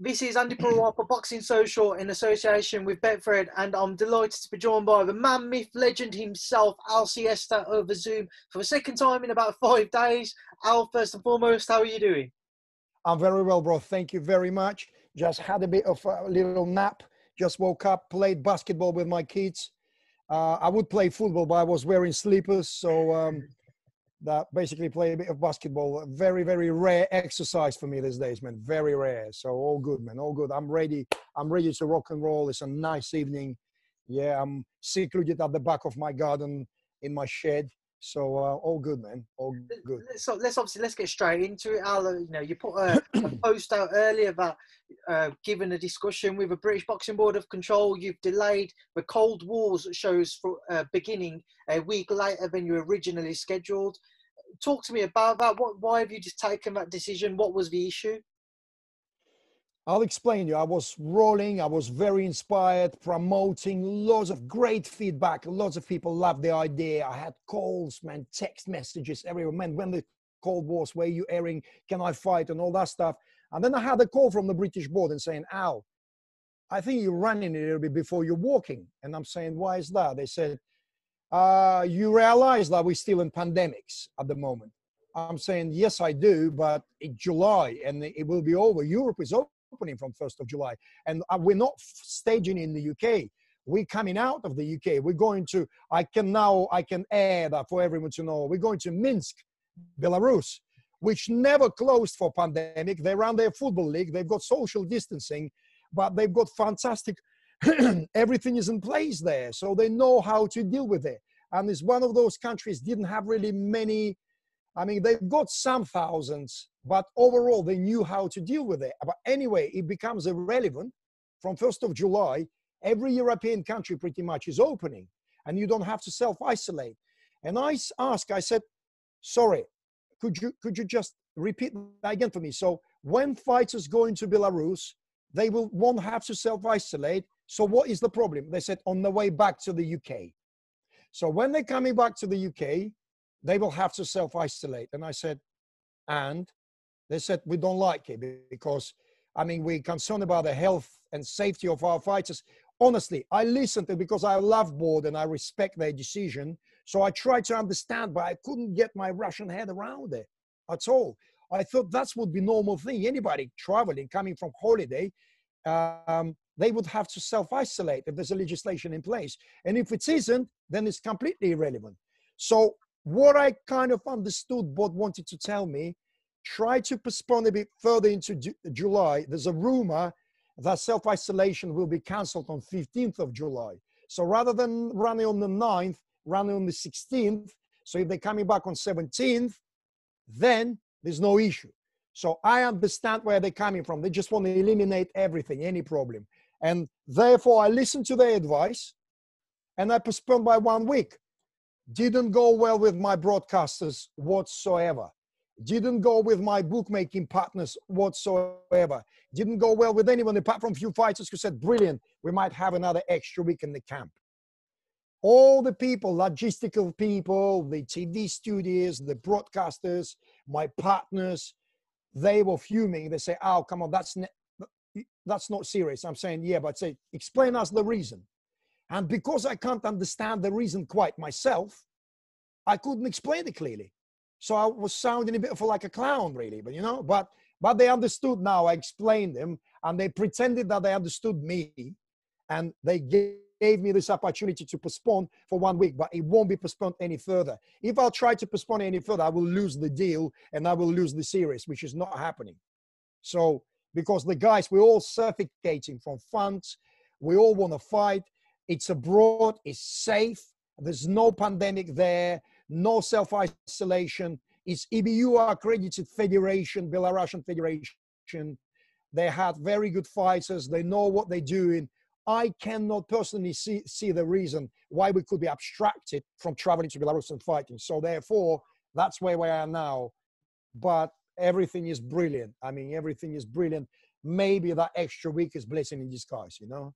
This is Andy Purwar for Boxing Social in association with Betfred, and I'm delighted to be joined by the man, myth, legend himself, Al Siesta, over Zoom for the second time in about 5 days. Al, first and foremost, how are you doing? I'm very well, bro. Thank you very much. Just had a bit of a little nap. Just woke up, played basketball with my kids. I would play football, but I was wearing slippers, so that basically played a bit of basketball. Very, very rare exercise for me these days, man. Very rare. So all good, man. All good. I'm ready. I'm ready to rock and roll. It's a nice evening. Yeah, I'm secluded at the back of my garden in my shed. So all good, man. All good. So let's get straight into it, Al. You know, you put a post out earlier that given a discussion with the British Boxing Board of Control, you've delayed the Cold Wars shows for beginning a week later than you originally scheduled. Talk to me about that. Why have you just taken that decision? What was the issue? I'll explain to you. I was rolling. I was very inspired, promoting lots of great feedback. Lots of people loved the idea. I had calls, man, text messages everywhere. Man, when the Cold Wars, where you airing? Can I fight? And all that stuff. And then I had a call from the British board and saying, Al, I think you're running a little bit before you're walking. And I'm saying, why is that? They said, you realize that we're still in pandemics at the moment. I'm saying, yes, I do, but in July, and it will be over. Europe is over. Opening from 1st of July, and we're not staging in the UK. We're coming out of the UK. We're going to, I can air that for everyone to know. We're going to Minsk, Belarus, which never closed for pandemic. They run their football league. They've got social distancing, but they've got fantastic, everything is in place there. So they know how to deal with it. And it's one of those countries didn't have really many, I mean, they've got some thousands, but overall they knew how to deal with it. But anyway, it becomes irrelevant. From 1st of July, every European country pretty much is opening, and you don't have to self-isolate. And I asked, I said, sorry, could you just repeat that again for me? So when fighters go into Belarus, they won't have to self-isolate. So what is the problem? They said, on the way back to the UK. So when they're coming back to the UK, they will have to self-isolate. And I said, and? They said, we don't like it because, I mean, we're concerned about the health and safety of our fighters. Honestly, I listened to it because I love board and I respect their decision. So I tried to understand, but I couldn't get my Russian head around it at all. I thought that would be a normal thing. Anybody traveling, coming from holiday, they would have to self-isolate if there's a legislation in place. And if it isn't, then it's completely irrelevant. So what I kind of understood, board wanted to tell me, try to postpone a bit further into July. There's a rumor that self-isolation will be canceled on 15th of July. So rather than running on the 9th, running on the 16th. So if they're coming back on 17th, then there's no issue. So I understand where they're coming from. They just want to eliminate everything, any problem. And therefore I listened to their advice and I postponed by 1 week. Didn't go well with my broadcasters whatsoever. Didn't go with my bookmaking partners whatsoever. Didn't go well with anyone apart from a few fighters who said, brilliant, we might have another extra week in the camp. All the people, logistical people, the TV studios, the broadcasters, my partners, they were fuming. They say, oh, come on, that's not serious. I'm saying, yeah, but say, explain us the reason. And because I can't understand the reason quite myself, I couldn't explain it clearly. So I was sounding a bit of like a clown, really, but you know, but they understood now. I explained them and they pretended that they understood me and they gave me this opportunity to postpone for 1 week, but it won't be postponed any further. If I'll try to postpone any further, I will lose the deal and I will lose the series, which is not happening. So, because the guys, we're all suffocating from funds. We all want to fight. It's abroad, it's safe. There's no pandemic there. No self-isolation. It's EBU accredited federation, Belarusian federation. They had very good fighters. They know what they're doing. I cannot personally see the reason why we could be abstracted from traveling to Belarus and fighting. So therefore, that's where we are now. But everything is brilliant. I mean, everything is brilliant. Maybe that extra week is blessing in disguise, you know?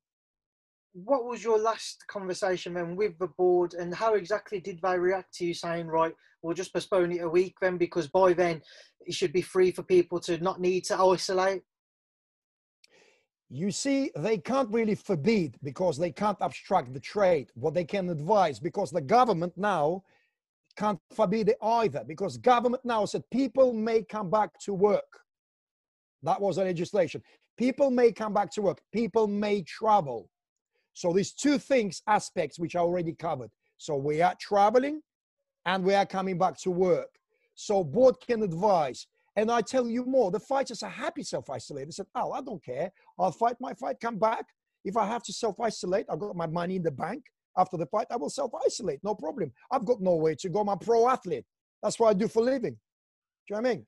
What was your last conversation then with the board and how exactly did they react to you saying, right, we'll just postpone it a week then because by then it should be free for people to not need to isolate? You see, they can't really forbid because they can't obstruct the trade. What they can advise, because the government now can't forbid it either, because government now said people may come back to work. That was the legislation. People may come back to work. People may travel. So these two things, aspects, which I already covered. So we are traveling and we are coming back to work. So board can advise. And I tell you more, the fighters are happy self-isolated. They said, oh, I don't care. I'll fight my fight, come back. If I have to self-isolate, I've got my money in the bank. After the fight, I will self-isolate. No problem. I've got nowhere to go. I'm a pro athlete. That's what I do for a living. Do you know what I mean?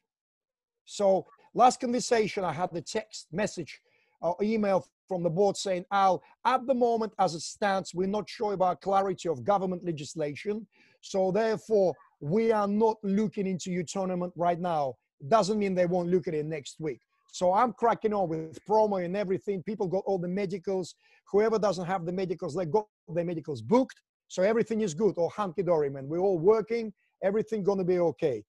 So last conversation, I had the text message or email from the board saying, Al, at the moment, as it stands, we're not sure about clarity of government legislation. So therefore, we are not looking into your tournament right now. Doesn't mean they won't look at it next week. So I'm cracking on with promo and everything. People got all the medicals. Whoever doesn't have the medicals, they got their medicals booked. So everything is good, or hunky-dory, man. We're all working. Everything going to be okay.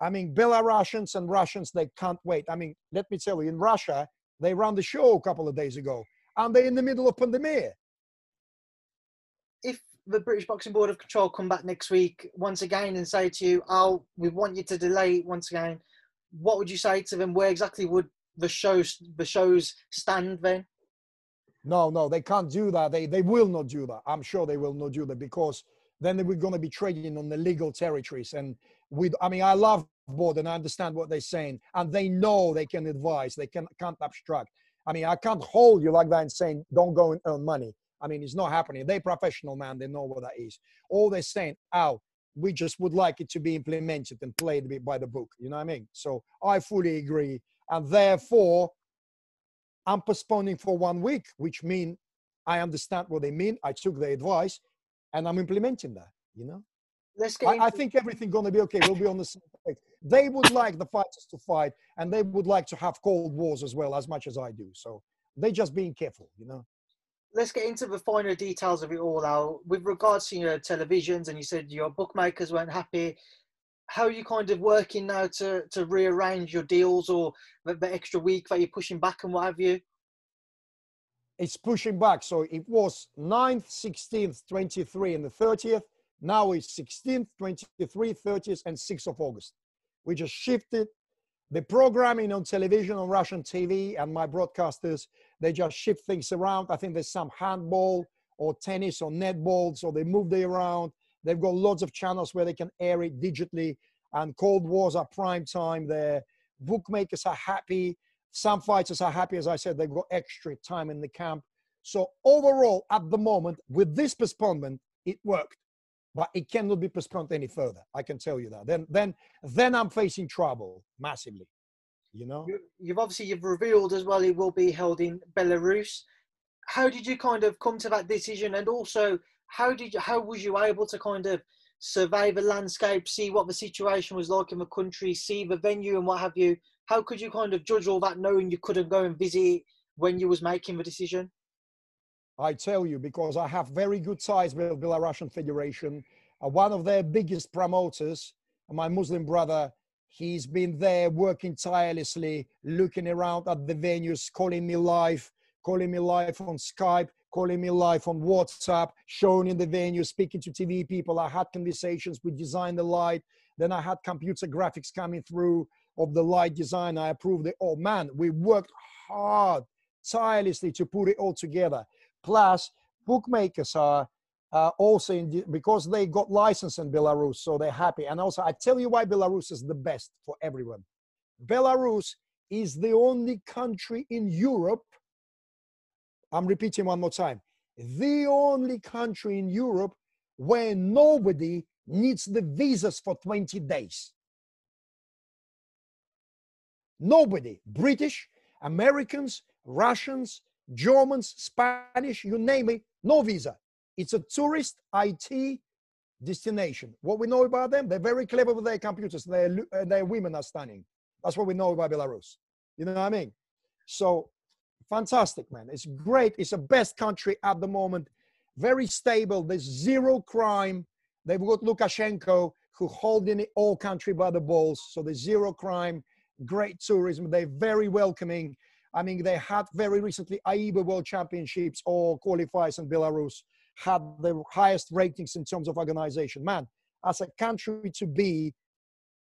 I mean, Belarusians and Russians, they can't wait. I mean, let me tell you, in Russia, they ran the show a couple of days ago, and they're in the middle of pandemic. If the British Boxing Board of Control come back next week once again and say to you, oh, we want you to delay it once again, what would you say to them? Where exactly would the shows stand then? No, they can't do that. They will not do that. I'm sure they will not do that, because then we're going to be trading on the legal territories. And I mean, I love board and I understand what they're saying. And they know they can advise. They can't obstruct. I mean, I can't hold you like that and saying, don't go and earn money. I mean, it's not happening. They're professional, man. They know what that is. All they're saying, out. We just would like it to be implemented and played a bit by the book. You know what I mean? So I fully agree. And therefore, I'm postponing for 1 week, which means I understand what they mean. I took their advice and I'm implementing that, you know? Let's get I think everything's going to be okay. We'll be on the same page. They would like the fighters to fight, and they would like to have Cold Wars as well, as much as I do. So they're just being careful, you know? Let's get into the finer details of it all, Al. With regards to your televisions, and you said your bookmakers weren't happy, how are you kind of working now to rearrange your deals, or the extra week that you're pushing back and what have you? It's pushing back. So it was 9th, 16th, 23 and the 30th. Now it's 16th, 23, 30th and 6th of August. We just shifted the programming on television, on Russian TV, and my broadcasters, they just shift things around. I think there's some handball or tennis or netball, so they move they around. They've got lots of channels where they can air it digitally, and Cold Wars are prime time there. Bookmakers are happy. Some fighters are happy. As I said, they've got extra time in the camp. So overall, at the moment, with this postponement, it worked. But it cannot be postponed any further. I can tell you that. Then I'm facing trouble massively, you know. You've revealed as well it will be held in Belarus. How did you kind of come to that decision, and also how was you able to kind of survey the landscape, see what the situation was like in the country, see the venue and what have you? How could you kind of judge all that, knowing you couldn't go and visit when you was making the decision? I tell you, because I have very good ties with Belarusian Federation. One of their biggest promoters, my Muslim brother, he's been there working tirelessly, looking around at the venues, calling me live on Skype, calling me live on WhatsApp, showing in the venue, speaking to TV people. I had conversations with design the light. Then I had computer graphics coming through of the light design. I approved it. Oh man, we worked hard, tirelessly to put it all together. Plus, bookmakers are also, because they got license in Belarus, so they're happy. And also, I tell you why Belarus is the best for everyone. Belarus is the only country in Europe, I'm repeating one more time, the only country in Europe where nobody needs the visas for 20 days. Nobody. British, Americans, Russians, Germans, Spanish, you name it, no visa. It's a tourist IT destination. What we know about them, they're very clever with their computers. Their women are stunning. That's what we know about Belarus. You know what I mean? So fantastic, man. It's great. It's the best country at the moment. Very stable. There's zero crime. They've got Lukashenko, who holding it all country by the balls. So there's zero crime, great tourism. They're very welcoming. I mean, they had very recently AIBA World Championships or qualifiers in Belarus, had the highest ratings in terms of organization. Man, as a country to be,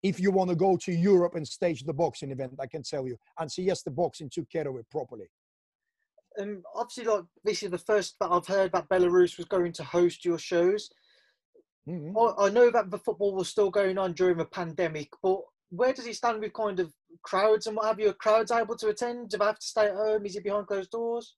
if you want to go to Europe and stage the boxing event, I can tell you. And so, yes, the boxing took care of it properly. Obviously, like, this is the first that I've heard that Belarus was going to host your shows. Mm-hmm. I know that the football was still going on during the pandemic, but where does it stand with kind of crowds and what have you? Are crowds able to attend? Do they have to stay at home? Is it behind closed doors?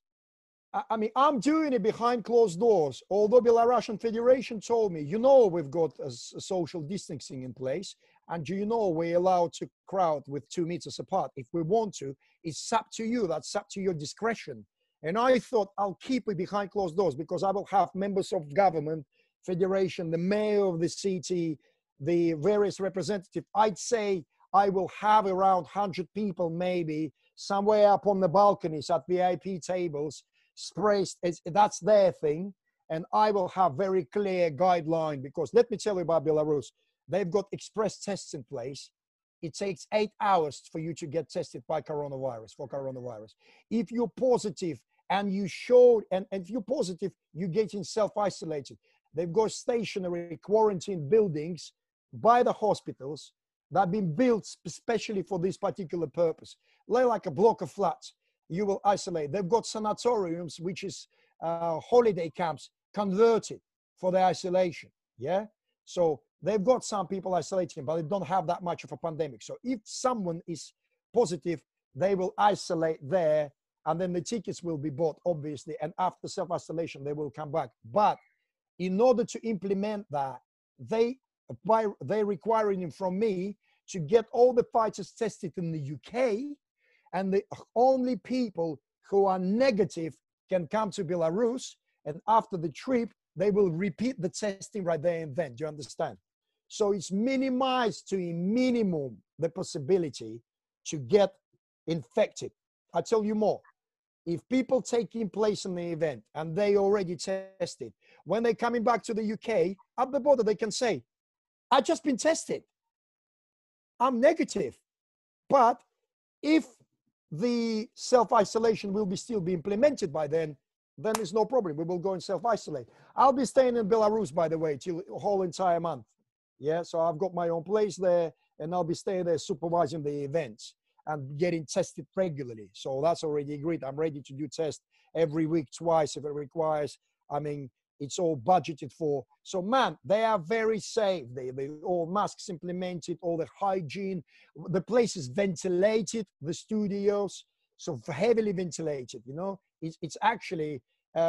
I mean, I'm doing it behind closed doors. Although Belarusian Federation told me, you know, we've got a social distancing in place. And you know, we're allowed to crowd with 2 meters apart if we want to. It's up to you. That's up to your discretion. And I thought I'll keep it behind closed doors because I will have members of government, federation, the mayor of the city, the various representatives. I'd say I will have around 100 people maybe somewhere up on the balconies at VIP tables. Sprays, that's their thing, and I will have very clear guideline, because let me tell you about Belarus. They've got express tests in place. It takes 8 hours for you to get tested by coronavirus, for coronavirus. If you're positive and you show, and if you're positive, you're getting self-isolated. They've got stationary quarantine buildings by the hospitals that have been built especially for this particular purpose. They're like a block of flats. You will isolate. They've got sanatoriums, which is holiday camps, converted for the isolation, yeah? So they've got some people isolating, but they don't have that much of a pandemic. So if someone is positive, they will isolate there, and then the tickets will be bought, obviously, and after self-isolation, they will come back. But in order to implement that, they're requiring from me to get all the fighters tested in the UK, and the only people who are negative can come to Belarus, and after the trip, they will repeat the testing right there and then, do you understand? So it's minimized to a minimum the possibility to get infected. I tell you more, if people taking place in the event and they already tested, when they're coming back to the UK, at the border they can say, I've just been tested, I'm negative. But if the self-isolation will be still be implemented by then there's no problem. We will go and self-isolate. I'll be staying in Belarus, by the way, till the whole entire month. Yeah, so I've got my own place there, and I'll be staying there supervising the events and getting tested regularly. So that's already agreed. I'm ready to do tests every week, twice if it requires. I mean, it's all budgeted for. So, man, they are very safe. They all masks implemented, all the hygiene. The place is ventilated, the studios, so heavily ventilated, you know. It's actually, it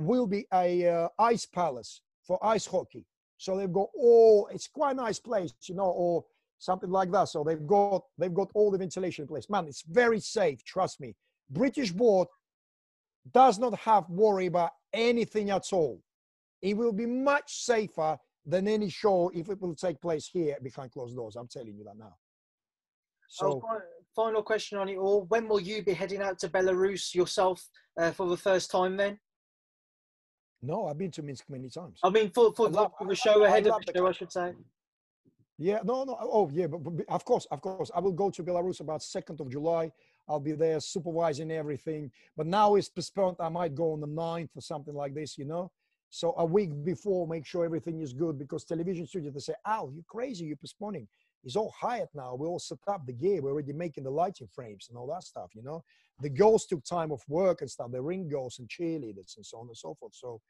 will be a ice palace for ice hockey. So they've got all, it's quite a nice place, you know, or something like that. So they've got all the ventilation in place. Man, it's very safe, trust me. British board does not have worry about anything at all. It will be much safer than any show if it will take place here behind closed doors. I'm telling you that now. So, final question on it all. When will you be heading out to Belarus yourself for the first time then? No, I've been to Minsk many times. I mean, for the show ahead of the show, I should say. Yeah, no. Oh, yeah, but of course. I will go to Belarus about 2nd of July. I'll be there supervising everything. But now it's postponed. I might go on the 9th or something like this, you know. So a week before, make sure everything is good, because television studios, they say, Al, you're crazy, you're postponing. It's all hired now. We all set up the gear. We're already making the lighting frames and all that stuff, you know. The girls took time off work and stuff. The ring girls and cheerleaders and so on and so forth. So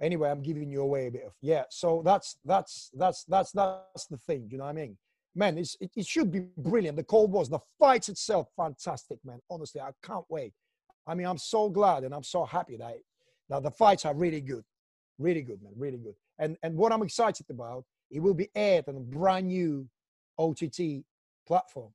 anyway, I'm giving you away a bit of, yeah. So that's the thing, you know what I mean? Man, it should be brilliant. The Cold Wars, the fight itself, fantastic, man. Honestly, I can't wait. I mean, I'm so glad and I'm so happy that the fights are really good. Really good, man, really good. And what I'm excited about, it will be aired on a brand new OTT platform.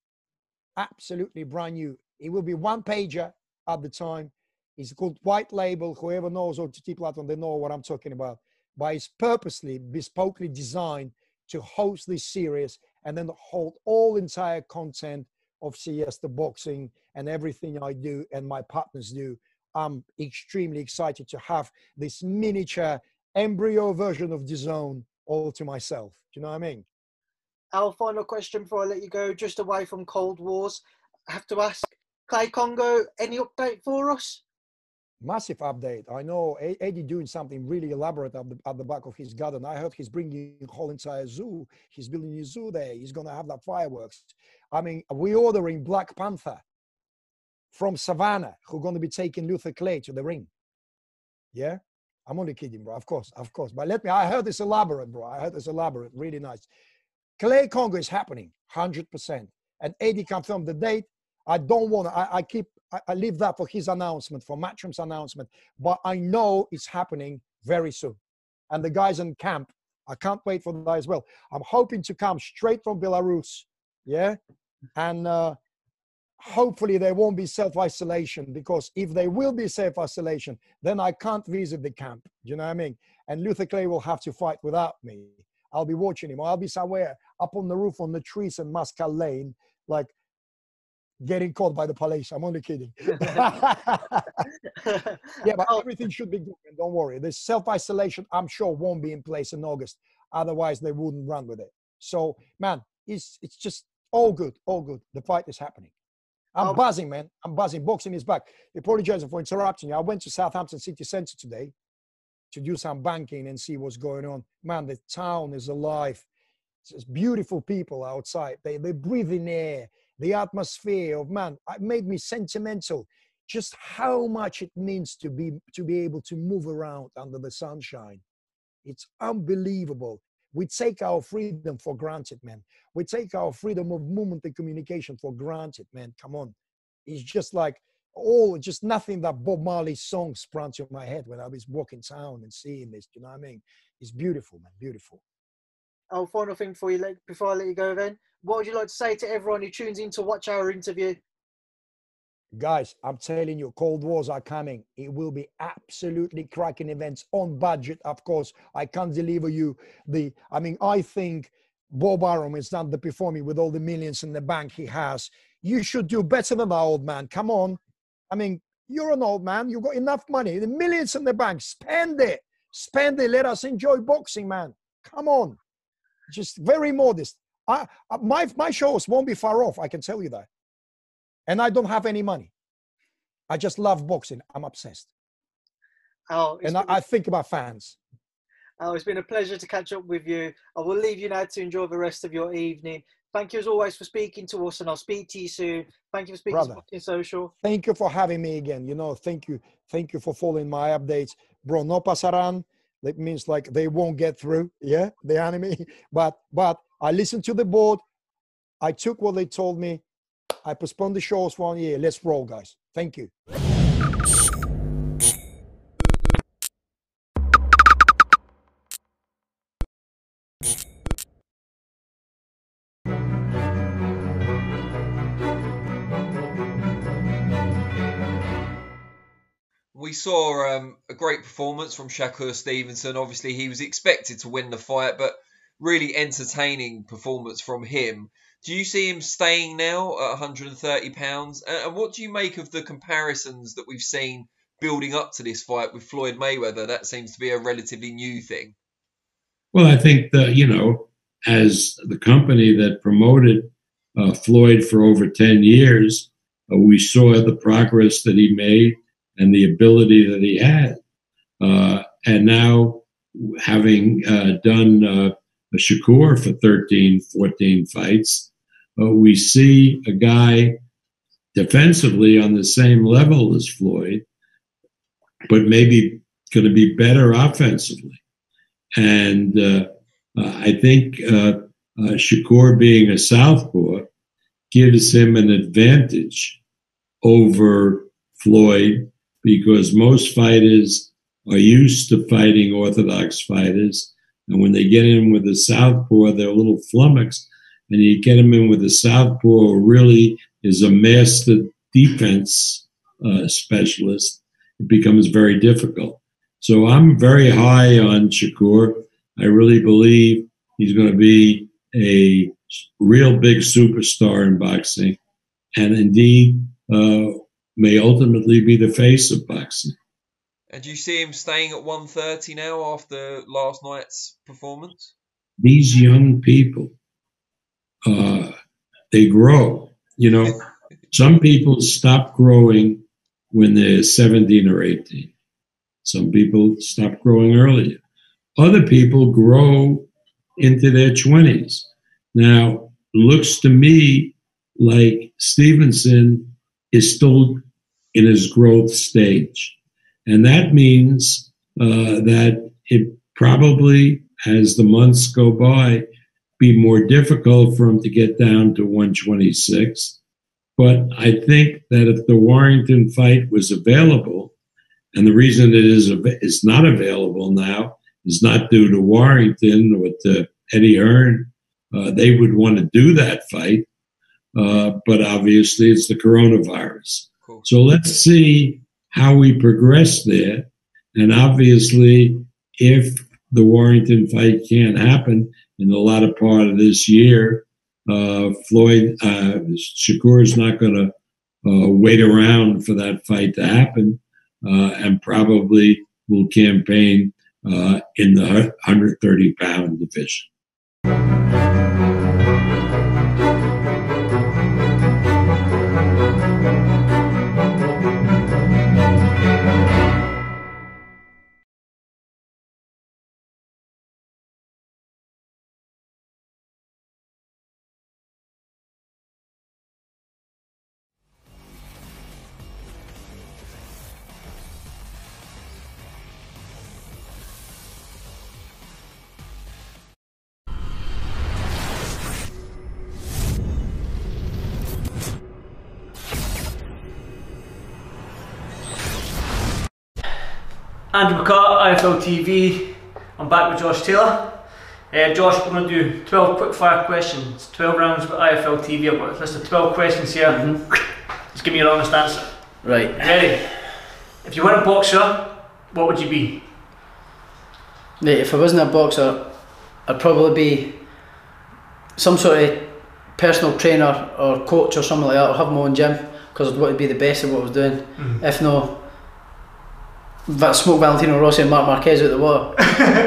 Absolutely brand new. It will be one pager at the time. It's called White Label. Whoever knows OTT platform, they know what I'm talking about. But it's purposely, bespokely designed to host this series and then hold all entire content of Siesta Boxing and everything I do and my partners do. I'm extremely excited to have this miniature embryo version of DAZN all to myself. Do you know what I mean? Al, final question before I let you go, just away from Cold Wars. I have to ask, Clay Congo, any update for us? Massive update. I know Eddie doing something really elaborate at the back of his garden. I heard he's bringing a whole entire zoo. He's building a zoo there. He's going to have that fireworks. I mean, we're ordering Black Panther from Savannah, who's going to be taking Luther Clay to the ring. Yeah? I'm only kidding, bro. Of course, of course. But I heard this elaborate, bro. I heard this elaborate. Really nice. Clay Congo is happening, 100%. And Eddie confirmed the date. I don't want to, I leave that for his announcement, for Matchroom's announcement. But I know it's happening very soon. And the guys in camp, I can't wait for that as well. I'm hoping to come straight from Belarus, yeah? And hopefully there won't be self-isolation, because if there will be self-isolation, then I can't visit the camp. Do you know what I mean? And Luther Clay will have to fight without me. I'll be watching him. I'll be somewhere up on the roof on the trees in Moscow Lane, like getting caught by the police. I'm only kidding. Yeah, but everything should be good. Don't worry. This self-isolation, I'm sure, won't be in place in August. Otherwise, they wouldn't run with it. So, man, it's just all good, all good. The fight is happening. I'm buzzing, man. I'm buzzing. Boxing is back. Apologize for interrupting you. I went to Southampton City Centre today to do some banking and see what's going on. Man, the town is alive. It's just beautiful people outside. They breathe in air. The atmosphere of, man, it made me sentimental. Just how much it means to be able to move around under the sunshine. It's unbelievable. We take our freedom for granted, man. We take our freedom of movement and communication for granted, man. Come on. It's just like, just nothing that Bob Marley's song sprang to my head when I was walking town and seeing this, you know what I mean? It's beautiful, man, beautiful. Oh, final thing for you, before I let you go then, what would you like to say to everyone who tunes in to watch our interview? Guys, I'm telling you, Cold Wars are coming. It will be absolutely cracking events on budget, of course. I can't deliver you the, I mean, I think Bob Arum is underperforming with all the millions in the bank he has. You should do better than that, old man, come on. I mean, you're an old man. You've got enough money. The millions in the bank. Spend it. Spend it. Let us enjoy boxing, man. Come on. Just very modest. My shows won't be far off. I can tell you that. And I don't have any money. I just love boxing. I'm obsessed. I think about fans. Oh, it's been a pleasure to catch up with you. I will leave you now to enjoy the rest of your evening. Thank you as always for speaking to us, and I'll speak to you soon. Thank you for speaking to Boxing Social. Thank you for having me again. You know, thank you for following my updates, bro. No pasaran. That means like they won't get through. Yeah, the enemy. But I listened to the board. I took what they told me. I postponed the shows for 1 year. Let's roll, guys. Thank you. We saw a great performance from Shakur Stevenson. Obviously, he was expected to win the fight, but really entertaining performance from him. Do you see him staying now at 130 pounds? And what do you make of the comparisons that we've seen building up to this fight with Floyd Mayweather? That seems to be a relatively new thing. Well, I think that, you know, as the company that promoted Floyd for over 10 years, we saw the progress that he made and the ability that he had. And now, having done Shakur for 13, 14 fights, we see a guy defensively on the same level as Floyd, but maybe going to be better offensively. And I think Shakur being a southpaw gives him an advantage over Floyd, because most fighters are used to fighting orthodox fighters. And when they get in with a southpaw, they're a little flummoxed. And you get them in with a southpaw who really is a master defense specialist, it becomes very difficult. So I'm very high on Shakur. I really believe he's going to be a real big superstar in boxing. And indeed, may ultimately be the face of boxing. And do you see him staying at 130 now after last night's performance? These young people, they grow. You know, Some people stop growing when they're 17 or 18. Some people stop growing earlier. Other people grow into their 20s. Now, looks to me like Stevenson is still in his growth stage. And that means that it probably, as the months go by, be more difficult for him to get down to 126. But I think that if the Warrington fight was available, and the reason it is not available now is not due to Warrington or to Eddie Hearn. They would want to do that fight, but obviously it's the coronavirus. Cool. So let's see how we progress there. And obviously, if the Warrington fight can't happen in the latter part of this year, Shakur is not going to wait around for that fight to happen, and probably will campaign in the 130-pound division. Andrew McCart, IFL TV. I'm back with Josh Taylor. Josh, we're going to do 12 quick fire questions, 12 rounds with IFL TV. I've got a list of 12 questions here. Just give me your honest answer. Right. Ready? If you weren't a boxer, what would you be? Mate, if I wasn't a boxer, I'd probably be some sort of personal trainer or coach or something like that, or have my own gym, because I'd want to be the best at what I was doing. If no, smoke Valentino Rossi and Mark Marquez out the water.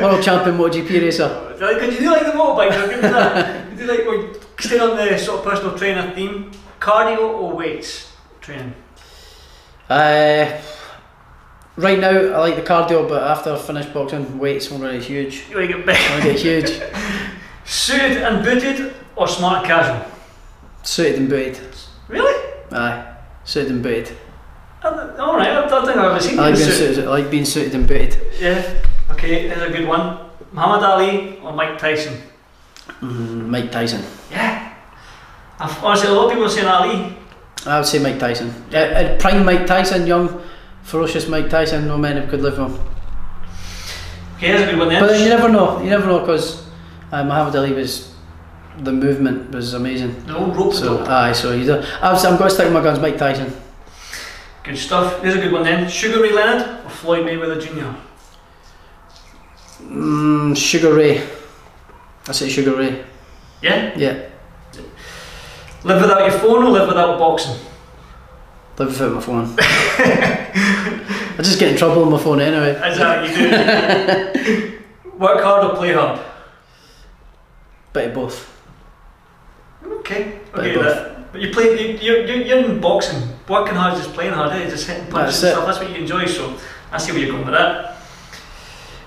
World champion MotoGP racer. Because you do like the motorbike, give me that. You do like, well, stay on the sort of personal trainer theme. Cardio or weights training? Right now I like the cardio, but after I finish boxing, weights will really huge. You want to get big. I want to get huge. Suited and booted or smart casual? Suited and booted. Really? Aye, suited and booted. Alright, I don't think I've ever seen I like being suited and booted. Yeah, okay, here's a good one. Muhammad Ali or Mike Tyson? Mike Tyson. Yeah. Honestly, a lot of people are saying Ali. I would say Mike Tyson. Prime Mike Tyson, young, ferocious Mike Tyson, no man who could live with him. Okay, here's a good one then. But you never know, because Muhammad Ali was, the movement was amazing. The old rope. So, aye, so I'm going to stick with my guns, Mike Tyson. Good stuff. Here's a good one then. Sugar Ray Leonard or Floyd Mayweather Jr? Sugar Ray. I say Sugar Ray. Yeah? Yeah. Live without your phone or live without boxing? Live without my phone. I just get in trouble with my phone anyway. That's how you do. Work hard or play hard? Bit of both. Okay. Okay, but you play, you're in boxing. Working hard is just playing hard, eh? Just hitting punches and stuff. That's what you enjoy, so I see where you're going with that.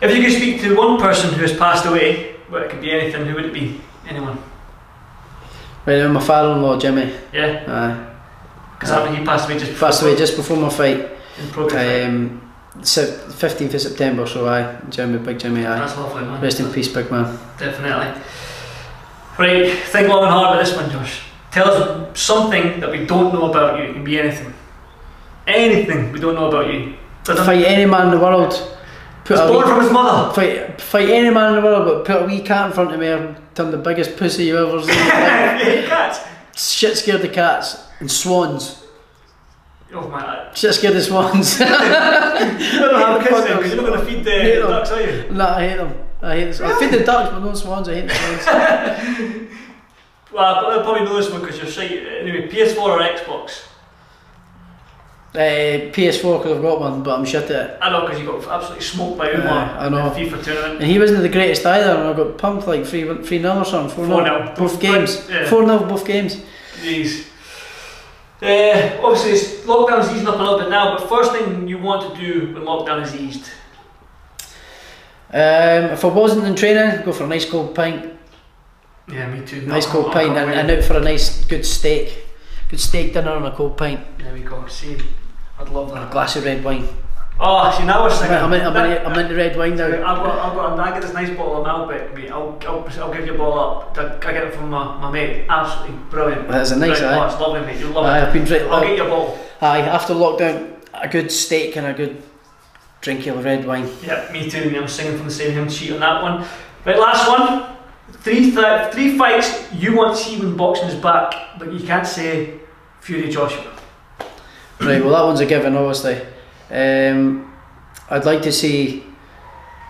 If you could speak to one person who has passed away, well, it could be anything, who would it be? Anyone? Right now, my father-in-law, Jimmy. Yeah? Aye. Because he passed away just before? Passed away just before my fight. In progress? 15th of September, so aye. Jimmy, big Jimmy, aye. That's lovely, man. Rest in peace, big man. Definitely. Right, think long and hard about this one, Josh. Tell us something that we don't know about you. It can be anything. Anything we don't know about you. Fight any man in the world. Put a born from his mother. Fight any man in the world, but put a wee cat in front of me and turn the biggest pussy you've ever seen. Yeah, cats. Shit scared the cats. And swans. Oh man. Shit scared the swans. You don't have a kiss them because you're not going to feed the ducks, are you? No, I hate them. I hate the swans. Really? I feed the ducks, but no swans. I hate the swans. Well, I'll probably know this one because you're shite. Anyway, PS4 or Xbox? PS4 because I've got one, but I'm shit at it. I know, because you got absolutely smoked by Umar in the FIFA tournament. And he wasn't the greatest either, and I got pumped like 3-0 or something, 4-0 both games. 4-0 both games. Jeez. Obviously, it's, lockdown's easing up a little bit now, but first thing you want to do when lockdown is eased? If I wasn't in training, I'd go for a nice cold pint. Yeah, me too. Nice cold pint and out for a nice good steak. Good steak dinner and a cold pint. There we go, see, I'd love that. And a glass of red wine. Oh, see, now we're singing. I'm into red wine now. I get this nice bottle of Malbec, mate. I'll give you a bottle up. I get it from my mate. Absolutely brilliant. Well, that's a nice, aye. It's lovely, mate. You'll love it. I've been drinking. I'll get you a bottle. Aye, after lockdown, a good steak and a good drink of red wine. Yeah, me too, mate. I'm singing from the same hymn sheet on that one. Right, last one. Three fights you want to see when boxing is back, but you can't say Fury Joshua. Right, well, that one's a given, obviously. I'd like to see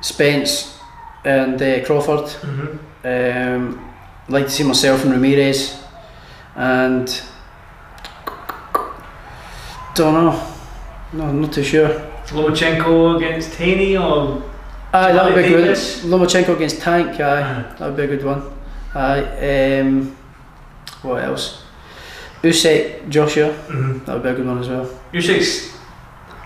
Spence and Crawford. Mm-hmm. I'd like to see myself and Ramirez, and don't know. No, I'm not too sure. Lomachenko against Haney, or aye, that would be good. Lomachenko against Tank. Aye, mm-hmm. That would be a good one. Aye. What else? Usyk, Joshua. Mm-hmm. That would be a good one as well. Usyk's.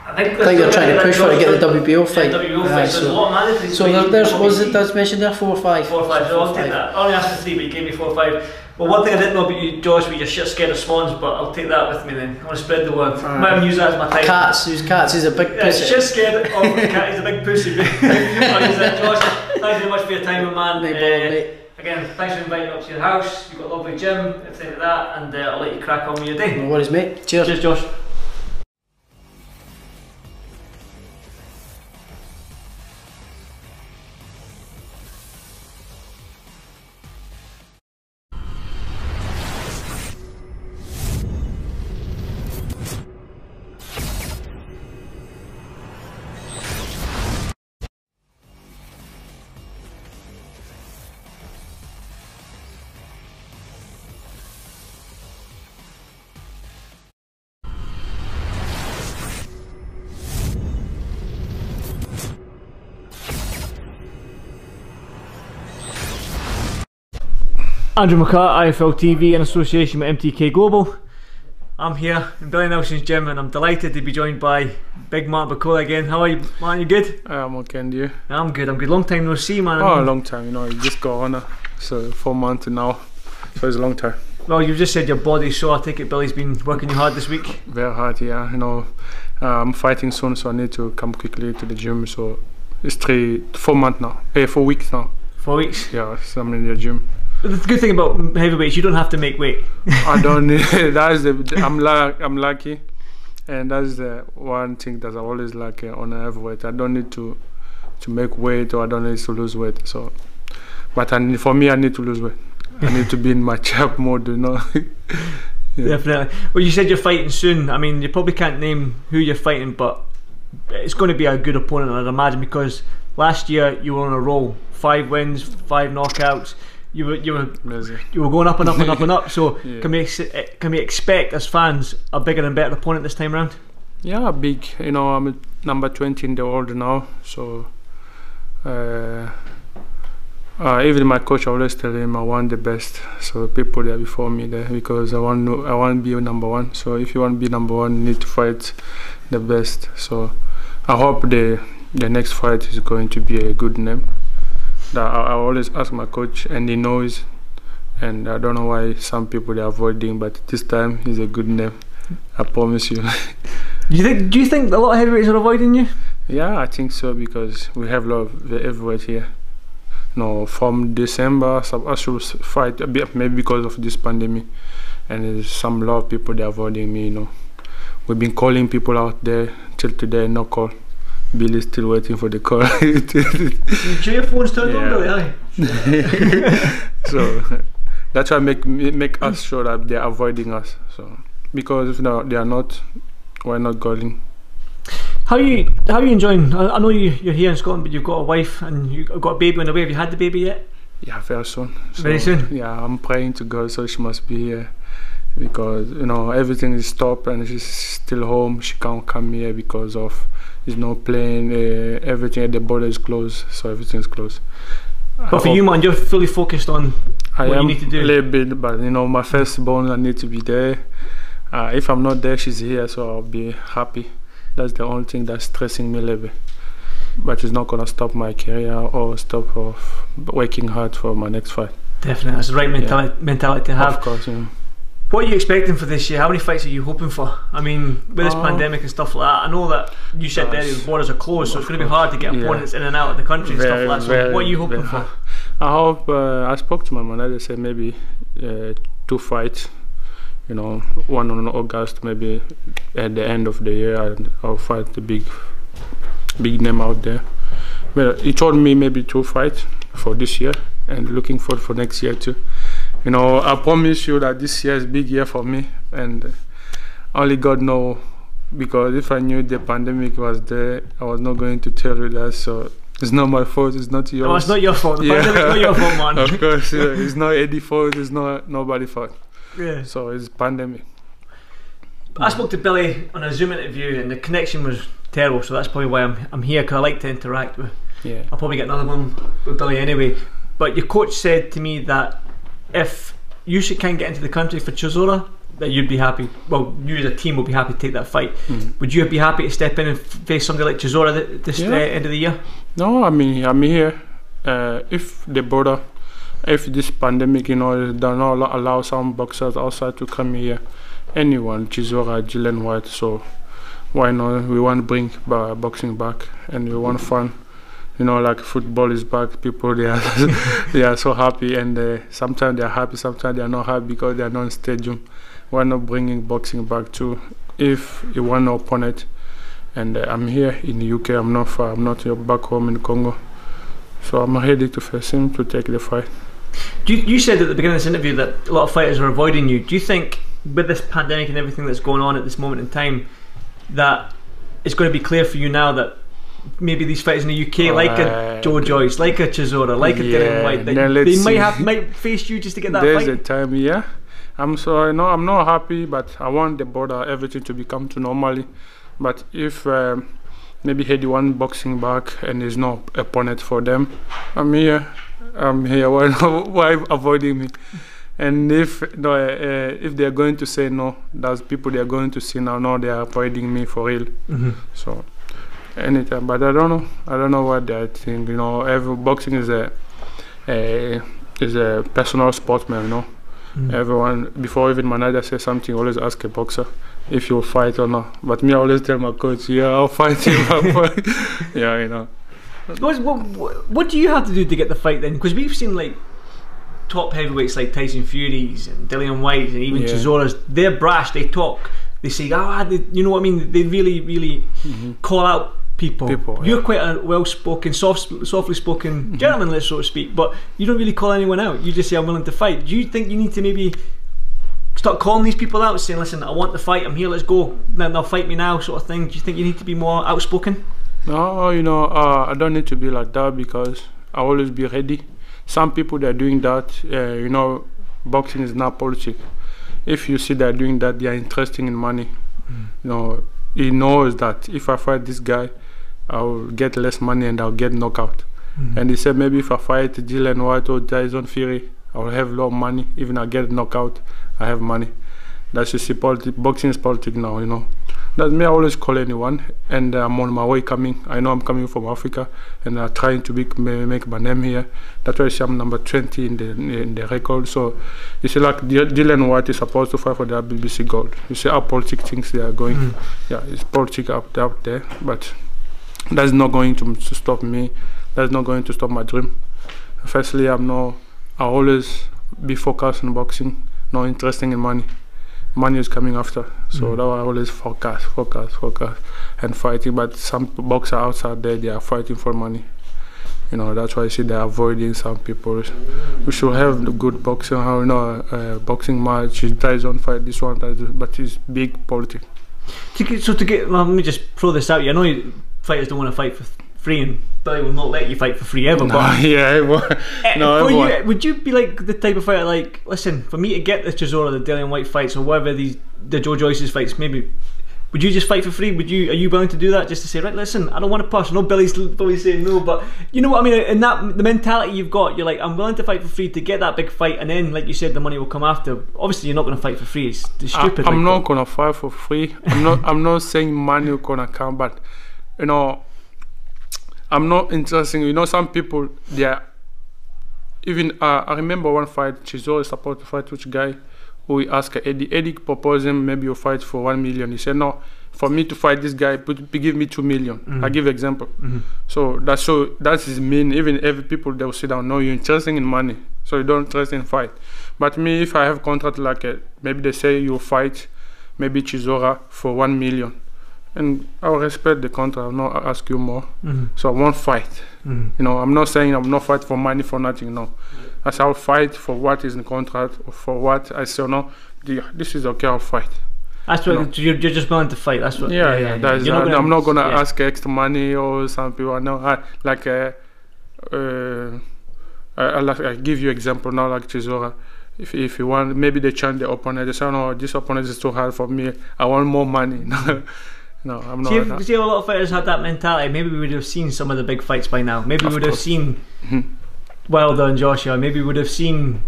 I think they're trying to push for to get the WBO fight. Yeah, WBO fight. So there's a lot of managers. So there's, was it that's mentioned there? 4 or 5? 4 or 5, so I'll take that. I only asked for 3, but you gave me 4 or 5. Well, one thing I didn't know about you, Josh, but you're shit scared of swans, but I'll take that with me then. I want to spread the word. I might use that as my title. Cats, who's cats, he's a big pussy. Yeah, shit scared of cat, he's a big pussy. I'll use that. Josh, thanks very much for your time, man. No problem, mate. Again, thanks for inviting me up to your house. You've got a lovely gym, everything like that, and I'll let you crack on with your day. No worries, mate. Cheers. Cheers, Josh. Andrew McCart, IFL TV in association with MTK Global. I'm here in Billy Nelson's gym and I'm delighted to be joined by big Matt Bakole again. How are you, Matt? You good? I'm okay, and you? Yeah, I'm good, I'm good. Long time no see, man. Oh, I mean, a long time, you know, you just got on it. So 4 months and now, so it's a long time. Well, you've just said your body's sore. I take it Billy's been working you hard this week? Very hard, yeah. You know, I'm fighting soon, so I need to come quickly to the gym. So it's 4 months now, 4 weeks now. 4 weeks? Yeah, so I'm in the gym. The good thing about heavyweights, you don't have to make weight. I don't need that's the I'm lucky, and that's the one thing that I always like on a heavyweight. I don't need to make weight, or I don't need to lose weight. So, but for me, I need to lose weight. I need to be in my chap mode, you know. Yeah. Definitely. Well, you said you're fighting soon. I mean, you probably can't name who you're fighting, but it's going to be a good opponent, I'd imagine, because last year you were on a roll: 5 wins, 5 knockouts. You were going up and up and up and up. So yeah. can we expect as fans a bigger and better opponent this time round? Yeah, big. You know, I'm number 20 in the world now. So even my coach always tell him I want the best. So people there before me there, because I want to be number one. So if you want to be number one, you need to fight the best. So I hope the next fight is going to be a good name. That I always ask my coach, and he knows, and I don't know why some people are avoiding, but this time he's a good name, I promise you. Do you think a lot of heavyweights are avoiding you? Yeah, I think so, because we have a lot of heavyweights here. No, from December, some actual fight, maybe because of this pandemic, and some lot of people are avoiding me. You know, we've been calling people out there till today, no call. Billy's still waiting for the call. Your phone's turned on, Billy, aye? So that's why make us sure that they're avoiding us. So because if no, they are not, we're not calling. How are you enjoying? I know you're here in Scotland, but you've got a wife and you've got a baby on the way. Have you had the baby yet? Yeah, very soon. So, very soon. Yeah, I'm praying to God, so she must be here. Because you know everything is stopped and she's still home. She can't come here because of there's no plane. Everything at the border is closed, so everything's closed. But for you, man, you're fully focused on what you need to do. I am a little bit, but you know, my firstborn, I need to be there. If I'm not there, she's here, so I'll be happy. That's the only thing that's stressing me a little bit. But it's not going to stop my career or stop of working hard for my next fight. Definitely, that's the right mentality to have. Of course, yeah. What are you expecting for this year? How many fights are you hoping for? I mean, with this pandemic and stuff like that, I know that you said there the borders are closed, so it's going to be hard to get opponents in and out of the country and stuff like that. So what are you hoping for? I hope, I spoke to my manager, said maybe 2 fights, you know, one on August, maybe at the end of the year, and I'll fight the big name out there. Well, he told me maybe 2 fights for this year, and looking forward for next year too. You know, I promise you that this year is a big year for me, and only God knows, because if I knew the pandemic was there, I was not going to tell you that, so it's not my fault, it's not yours. No, it's not your fault, the pandemic's not your fault, man. Of course, it's not Eddie's fault, it's not nobody's fault. Yeah. So it's pandemic. I spoke to Billy on a Zoom interview and the connection was terrible, so that's probably why I'm here, because I like to interact with. Yeah. I'll probably get another one with Billy anyway. But your coach said to me that if Usyk can't get into the country for Chisora, that you'd be happy, well, you as a team will be happy to take that fight. Would you be happy to step in and face somebody like Chisora this end of the year? No, I mean, I'm here. If the border, if this pandemic, you know, does not allow some boxers outside to come here, anyone, Chisora, Dillian Whyte, so why not? We want to bring boxing back, and we want fun. You know, like football is back. People, they are so happy, and sometimes they are happy, sometimes they are not happy because they are not in stadium. Why not bringing boxing back too? If you want an opponent, and I'm here in the UK, I'm not far, I'm not back home in Congo, so I'm ready to face him to take the fight. You said at the beginning of this interview that a lot of fighters are avoiding you. Do you think with this pandemic and everything that's going on at this moment in time, that it's going to be clear for you now that maybe these fighters in the UK, like a Joe Joyce, like a Chisora, like a Dillian Whyte, they might face you just to get that fight? There's a time, yeah. I'm sorry, no, I'm not happy, but I want the border, everything to become to normally. But if maybe Eddie wants boxing back and there's no opponent for them, I'm here, why avoiding me? And if they're going to say no, that's people they're going to see now, no, they are avoiding me for real. So anytime, but I don't know what they think. You know, every boxing is a personal sport, man. You know, everyone before even manager says something, always ask a boxer if you'll fight or not. But me, I always tell my coach, yeah, I'll fight him. Yeah, you know. What do you have to do to get the fight then? Because we've seen like top heavyweights like Tyson Fury's and Dillian Whyte and even Chisora's. They're brash. They talk. They say, you know what I mean. They really call out. People you're quite a well-spoken, softly spoken gentleman, let's so to speak, but you don't really call anyone out. You just say I'm willing to fight. Do you think you need to maybe start calling these people out, saying listen, I want the fight, I'm here, let's go, they'll fight me now, sort of thing? Do you think you need to be more outspoken? No, you know, I don't need to be like that, because I always be ready. Some people that are doing that, you know, boxing is not politics. If you see they're doing that, they are interested in money. You know, he knows that if I fight this guy, I'll get less money and I'll get knockout. And he said maybe if I fight Dillian Whyte or Tyson Fury, I'll have a lot of money. Even I get knockout, I have money. That's just boxing is politics now, you know. That's me, I always call anyone, and I'm on my way coming. I know I'm coming from Africa, and I'm trying to make my name here. That's why I say I'm number 20 in the record. So you see, like Dillian Whyte is supposed to fight for the BBC Gold. You see how politics things they are going. Yeah, it's politics out there, but that's not going to stop me. That's not going to stop my dream. Firstly, I always be focused on boxing, not interested in money. Money is coming after, so that I always focus and fighting. But some boxers outside there, they are fighting for money. You know, that's why I see they're avoiding some people. We should have the good boxing, you know, boxing match. Tyson fight this one, but it's big politics. So let me just throw this out. You know, fighters don't want to fight for free, and Billy will not let you fight for free ever. But would you be like the type of fighter, like, listen, for me to get the Chisora, the Dillian Whyte fights, or whatever the Joe Joyce's fights, maybe Would you just fight for free? Would you? Are you willing to do that just to say, right, listen, I don't want to push. No, Billy's saying no, but you know what I mean. And that the mentality you've got, you're like, I'm willing to fight for free to get that big fight, and then, like you said, the money will come after. Obviously, you're not going to fight for free. It's stupid. I'm not going to fight for free. I'm not saying money going to come, but you know, I'm not interested. You know, some people, yeah. Even I remember one fight, Chisora is supposed to fight which guy. We asked Eddie. Eddie proposed him, maybe you fight for 1 million. He said, no, for me to fight this guy, give me 2 million. I give example. So that's his mean. Even every people, they will sit down, no, you're interested in money. So you don't trust in fight. But me, if I have contract like maybe they say you fight, maybe Chisora for 1 million. And I will respect the contract, I'll not ask you more. So I won't fight. You know, I'm not saying I'm not fight for money, for nothing, no. I say I'll fight for what is in contract, or for what I say, no, this is okay, I'll fight. That's what, you're just going to fight, that's what. I'm not going to ask extra money, or some people, I know, I give you example now, like Chisora. If you want, maybe they change the opponent, they say, no, this opponent is too hard for me, I want more money. No, I'm not. See if a lot of fighters had that mentality, maybe we would have seen some of the big fights by now. Maybe we would have seen Wilder and Joshua. Maybe we would have seen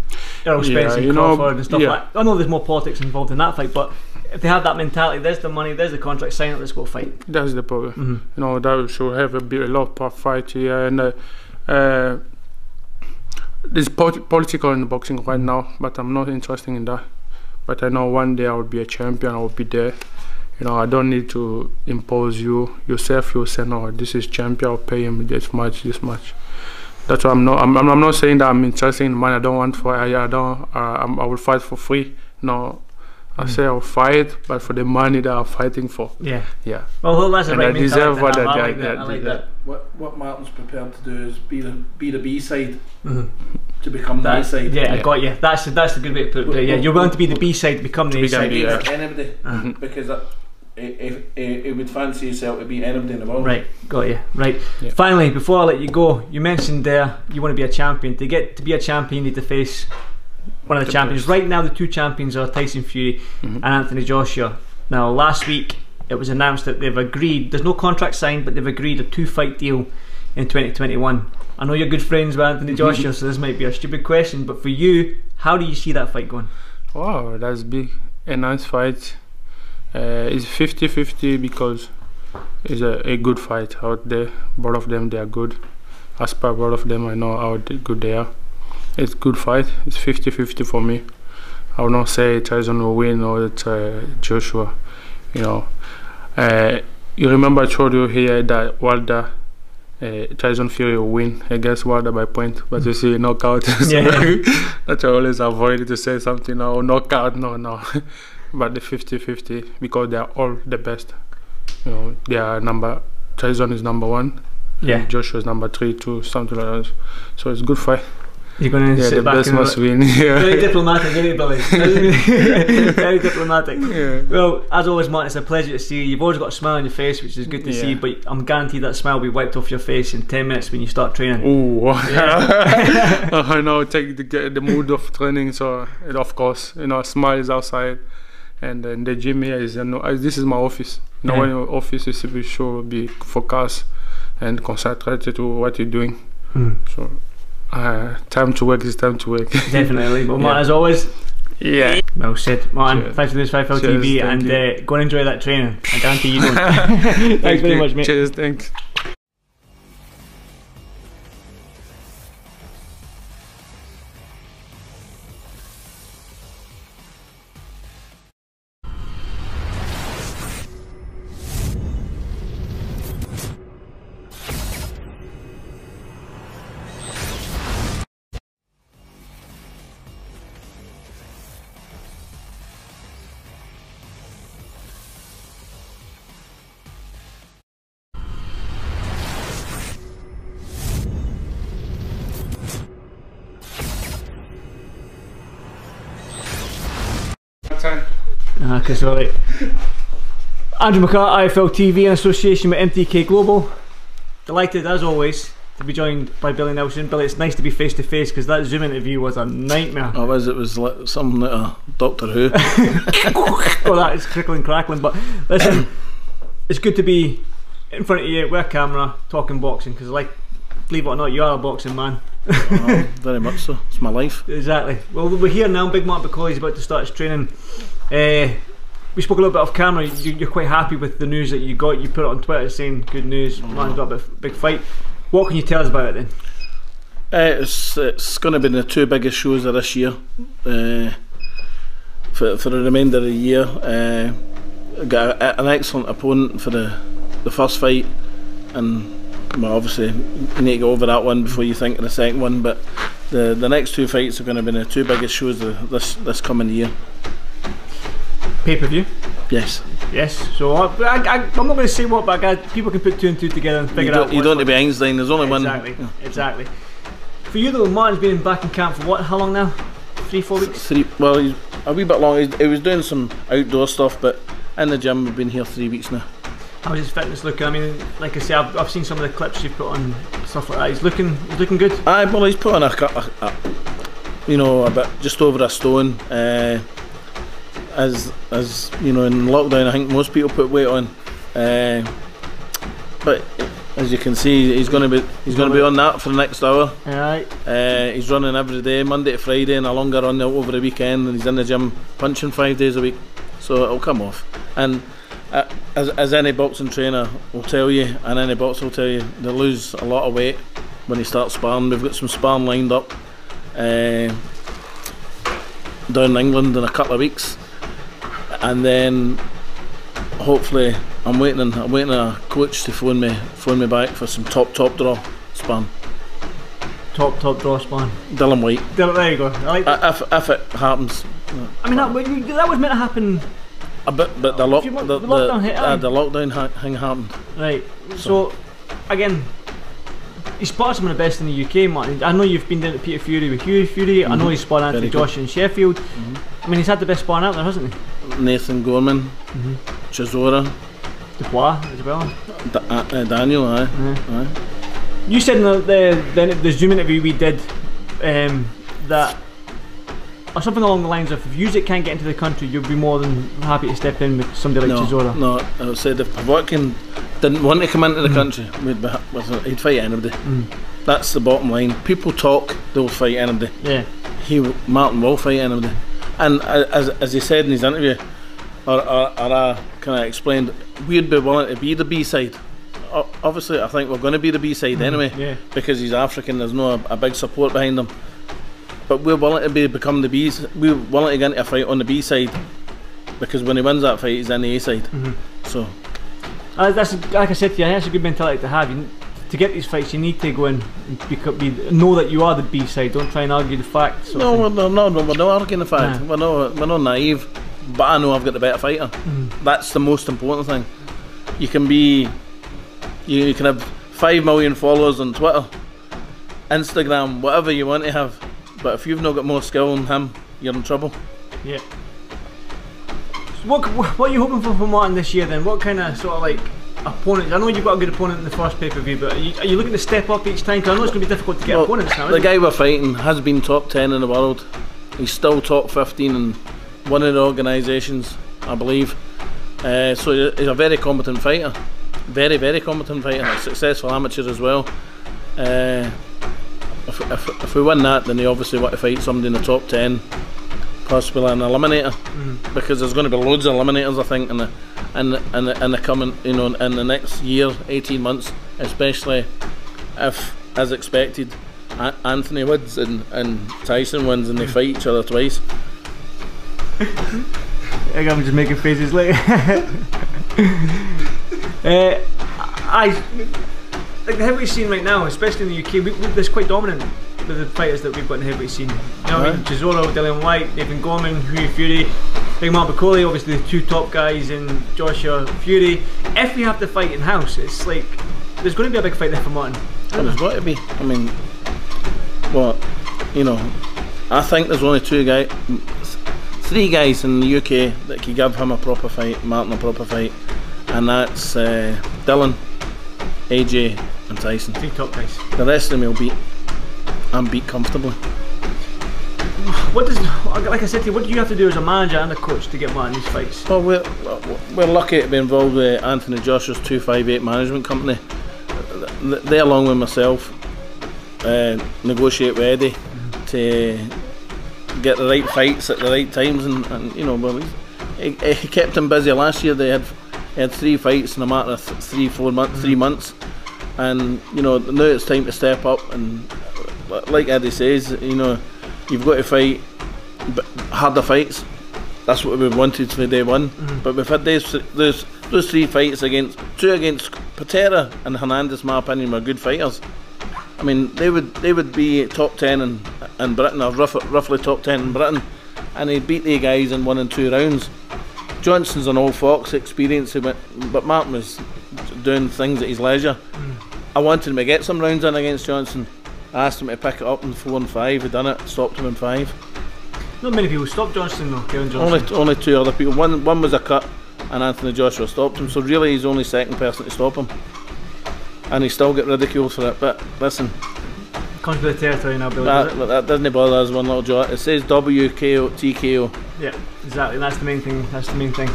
Errol Spence and Crawford and stuff like that. I know there's more politics involved in that fight, but if they had that mentality, there's the money, there's the contract, sign up, let's go fight. That's the problem. You know, that should have a lot of fight here. And there's political in boxing right now, but I'm not interested in that. But I know one day I will be a champion, I will be there. You know, I don't need to impose yourself. You'll say, no, this is champion, I'll pay him this much. That's why I'm not saying that I'm interested in money. I don't want for, I will fight for free. No, I say I'll fight, but for the money that I'm fighting for. Yeah. Yeah. Well, that's and right. I deserve what I get. What Martin's prepared to do is be the B side to become the A side. Yeah, I got you. That's a good way to put it. You're willing to be the B side to become the A side. Anybody, because it would fancy yourself to be anybody in the world. Right, got you. Right. Yeah. Finally, before I let you go, you mentioned there you want to be a champion. To get to be a champion, you need to face one of the champions. Right now, the two champions are Tyson Fury and Anthony Joshua. Now, last week it was announced that they've agreed. There's no contract signed, but they've agreed a 2-fight deal in 2021. I know you're good friends with Anthony Joshua, so this might be a stupid question, but for you, how do you see that fight going? Wow, that's big. A nice fight. It's 50-50 because it's a good fight out there. Both of them, they are good. As per both of them, I know how good they are. It's a good fight. It's 50-50 for me. I will not say Tyson will win or it's Joshua. You know, you remember I told you here that Wilder, Tyson Fury will win against Wilder by point, but you see knockout. That's why I always avoid to say something. Oh, knockout! No. But the 50-50 because they are all the best. You know, they are Tyson is #1. Yeah. Joshua is #3, 2, something like that. So it's a good fight. You're going to sit back and the best must win. Very diplomatic, isn't it, Billy? Very diplomatic. Yeah. Well, as always, Martin, it's a pleasure to see you. You've always got a smile on your face, which is good to see. But I'm guaranteed that smile will be wiped off your face in 10 minutes when you start training. Oh, yeah. I know. Take the mood of training. So, of course, you know, smile is outside. And then the gym here is, you know, this is my office. You know, when your office is, you should be focused and concentrated to what you're doing. So, time to work is time to work. Definitely. Well, Martin, as always, well said, Martin. Cheers. Thanks for this, IFL TV, and go and enjoy that training. I guarantee you don't. Thanks very much, mate. Cheers. Thanks. Okay, sorry. Andrew McCart, IFL TV in association with MTK Global. Delighted as always to be joined by Billy Nelson. Billy, it's nice to be face to face because that Zoom interview was a nightmare. Oh, it was like something like a Doctor Who. Oh, that is crickling crackling. But listen, it's good to be in front of you with a camera talking boxing because, like, believe it or not, you are a boxing man. Oh, very much so. It's my life. Exactly. Well, we're here now. Big Matt Bakole is about to start his training. We spoke a little bit off camera. You're quite happy with the news that you got. You put it on Twitter saying good news. Man's got a big fight. What can you tell us about it then? It's going to be the two biggest shows of this year. For the remainder of the year, got an excellent opponent for the first fight, and well, obviously you need to go over that one before you think of the second one. But the next two fights are going to be the two biggest shows of this coming year. Pay-per-view? Yes. Yes. So I'm not going to say what, but people can put two and two together and figure out. You don't need to be Einstein. There's only one. Exactly. Yeah. Exactly. For you though, Martin's been back in camp for what? How long now? 3-4 weeks. Well, he's a wee bit long. He was doing some outdoor stuff, but in the gym we've been here 3 weeks now. How's his fitness looking? I mean, like I say, I've seen some of the clips you've put on stuff like that. He's looking good. Aye, well, he's put on about just over a stone. As you know, in lockdown I think most people put weight on, but as you can see he's going to be on that for the next hour. Alright. He's running every day, Monday to Friday, and a longer run over the weekend, and he's in the gym punching 5 days a week, so it'll come off. And as any boxing trainer will tell you, and any boxer will tell you, they lose a lot of weight when they start sparring. We've got some sparring lined up down in England in a couple of weeks. And then hopefully I'm waiting on a coach to phone me back for some top draw span. Top draw span. Dillian Whyte. There you go. I like that. If it happens. I mean that was meant to happen. A bit, but the lockdown thing happened. Right. So again, he sparred some of the best in the UK, Martin. I know you've been down to Peter Fury with Hugh Fury. Mm-hmm. I know he's sparred Anthony Joshua in Sheffield. Mm-hmm. I mean, he's had the best sparring out there, hasn't he? Nathan Gorman, mm-hmm. Chisora, Dubois as well. Daniel, aye. Mm-hmm. Aye. You said in the Zoom interview we did that, or something along the lines of, if Usyk can't get into the country, you'll be more than happy to step in with somebody like Chisora. No, I said if Pavotkin didn't want to come into the country, he'd fight anybody. That's the bottom line. People talk, they'll fight anybody. Yeah. Martin will fight anybody. And as he said in his interview, or kind of explained, we'd be willing to be the B-side. Obviously, I think we're going to be the B-side anyway, because he's African. There's no a big support behind him. But we're willing to become the B's. We're willing to get into a fight on the B side, because when he wins that fight, he's in the A side. So, that's, like I said to you, that's a good mentality to have. To get these fights, you need to go in and know that you are the B side. Don't try and argue the facts. No, we're not arguing the facts. Nah. We're not naive. But I know I've got the better fighter. That's the most important thing. You can be, you can have 5 million followers on Twitter, Instagram, whatever you want to have. But if you've not got more skill than him, you're in trouble. Yeah. So what are you hoping for from Martin this year then? What kind of sort of like opponents? I know you've got a good opponent in the first pay-per-view, but are you looking to step up each time? Because I know it's going to be difficult to get opponents now. The guy we're fighting has been top 10 in the world. He's still top 15 in one of the organisations, I believe. So he's a very competent fighter. Very, very competent fighter. A successful amateur as well. If we win that, then they obviously want to fight somebody in the top 10, possibly an eliminator, because there's going to be loads of eliminators, I think, in the coming, in the next year, 18 months, especially if, as expected, Anthony wins and Tyson wins, and they fight each other twice. I think I'm just making faces later. Like the heavyweight scene right now, especially in the UK, there's quite dominant with the fighters that we've got in the heavyweight scene. You know what I mean? Chisora, Dillian Whyte, Nathan Gorman, Hugh Fury, Big Matt Bakole, obviously the two top guys in Joshua Fury. If we have to fight in house, it's like there's going to be a big fight there for Martin. There's got to be. I mean, I think there's only three guys in the UK that can give him a proper fight, Martin a proper fight, and that's Dillian, AJ and Tyson. Three top guys. The rest of them he'll beat, and beat comfortably. What does, like I said to you, what do you have to do as a manager and a coach to get one of these fights? Well, we're lucky to be involved with Anthony Joshua's 258 management company. They, along with myself, negotiate with Eddie to get the right fights at the right times, and you know, well, he kept him busy last year. They had three fights in a matter of three months, and you know, now it's time to step up. And like Eddie says, you know, you've got to fight harder fights. That's what we wanted for day one. But we've had those three fights against Patera and Hernandez. In my opinion, were good fighters. I mean, they would be top 10 in Britain, or roughly top 10 in Britain, and he beat the guys in 1 and 2 rounds. Johnson's an old fox, experienced, but Martin was doing things at his leisure. I wanted him to get some rounds in against Johnson. I asked him to pick it up in 4 and 5. He done it. Stopped him in 5. Not many people stopped Johnson though. Kevin Johnson. Only two other people. One was a cut, and Anthony Joshua stopped him. So really, he's only second person to stop him. And he still get ridiculed for it, but listen, comes with the territory now, Billy. That doesn't bother us one little jot. It says WKO TKO. Yeah, exactly. That's the main thing. That's the main thing.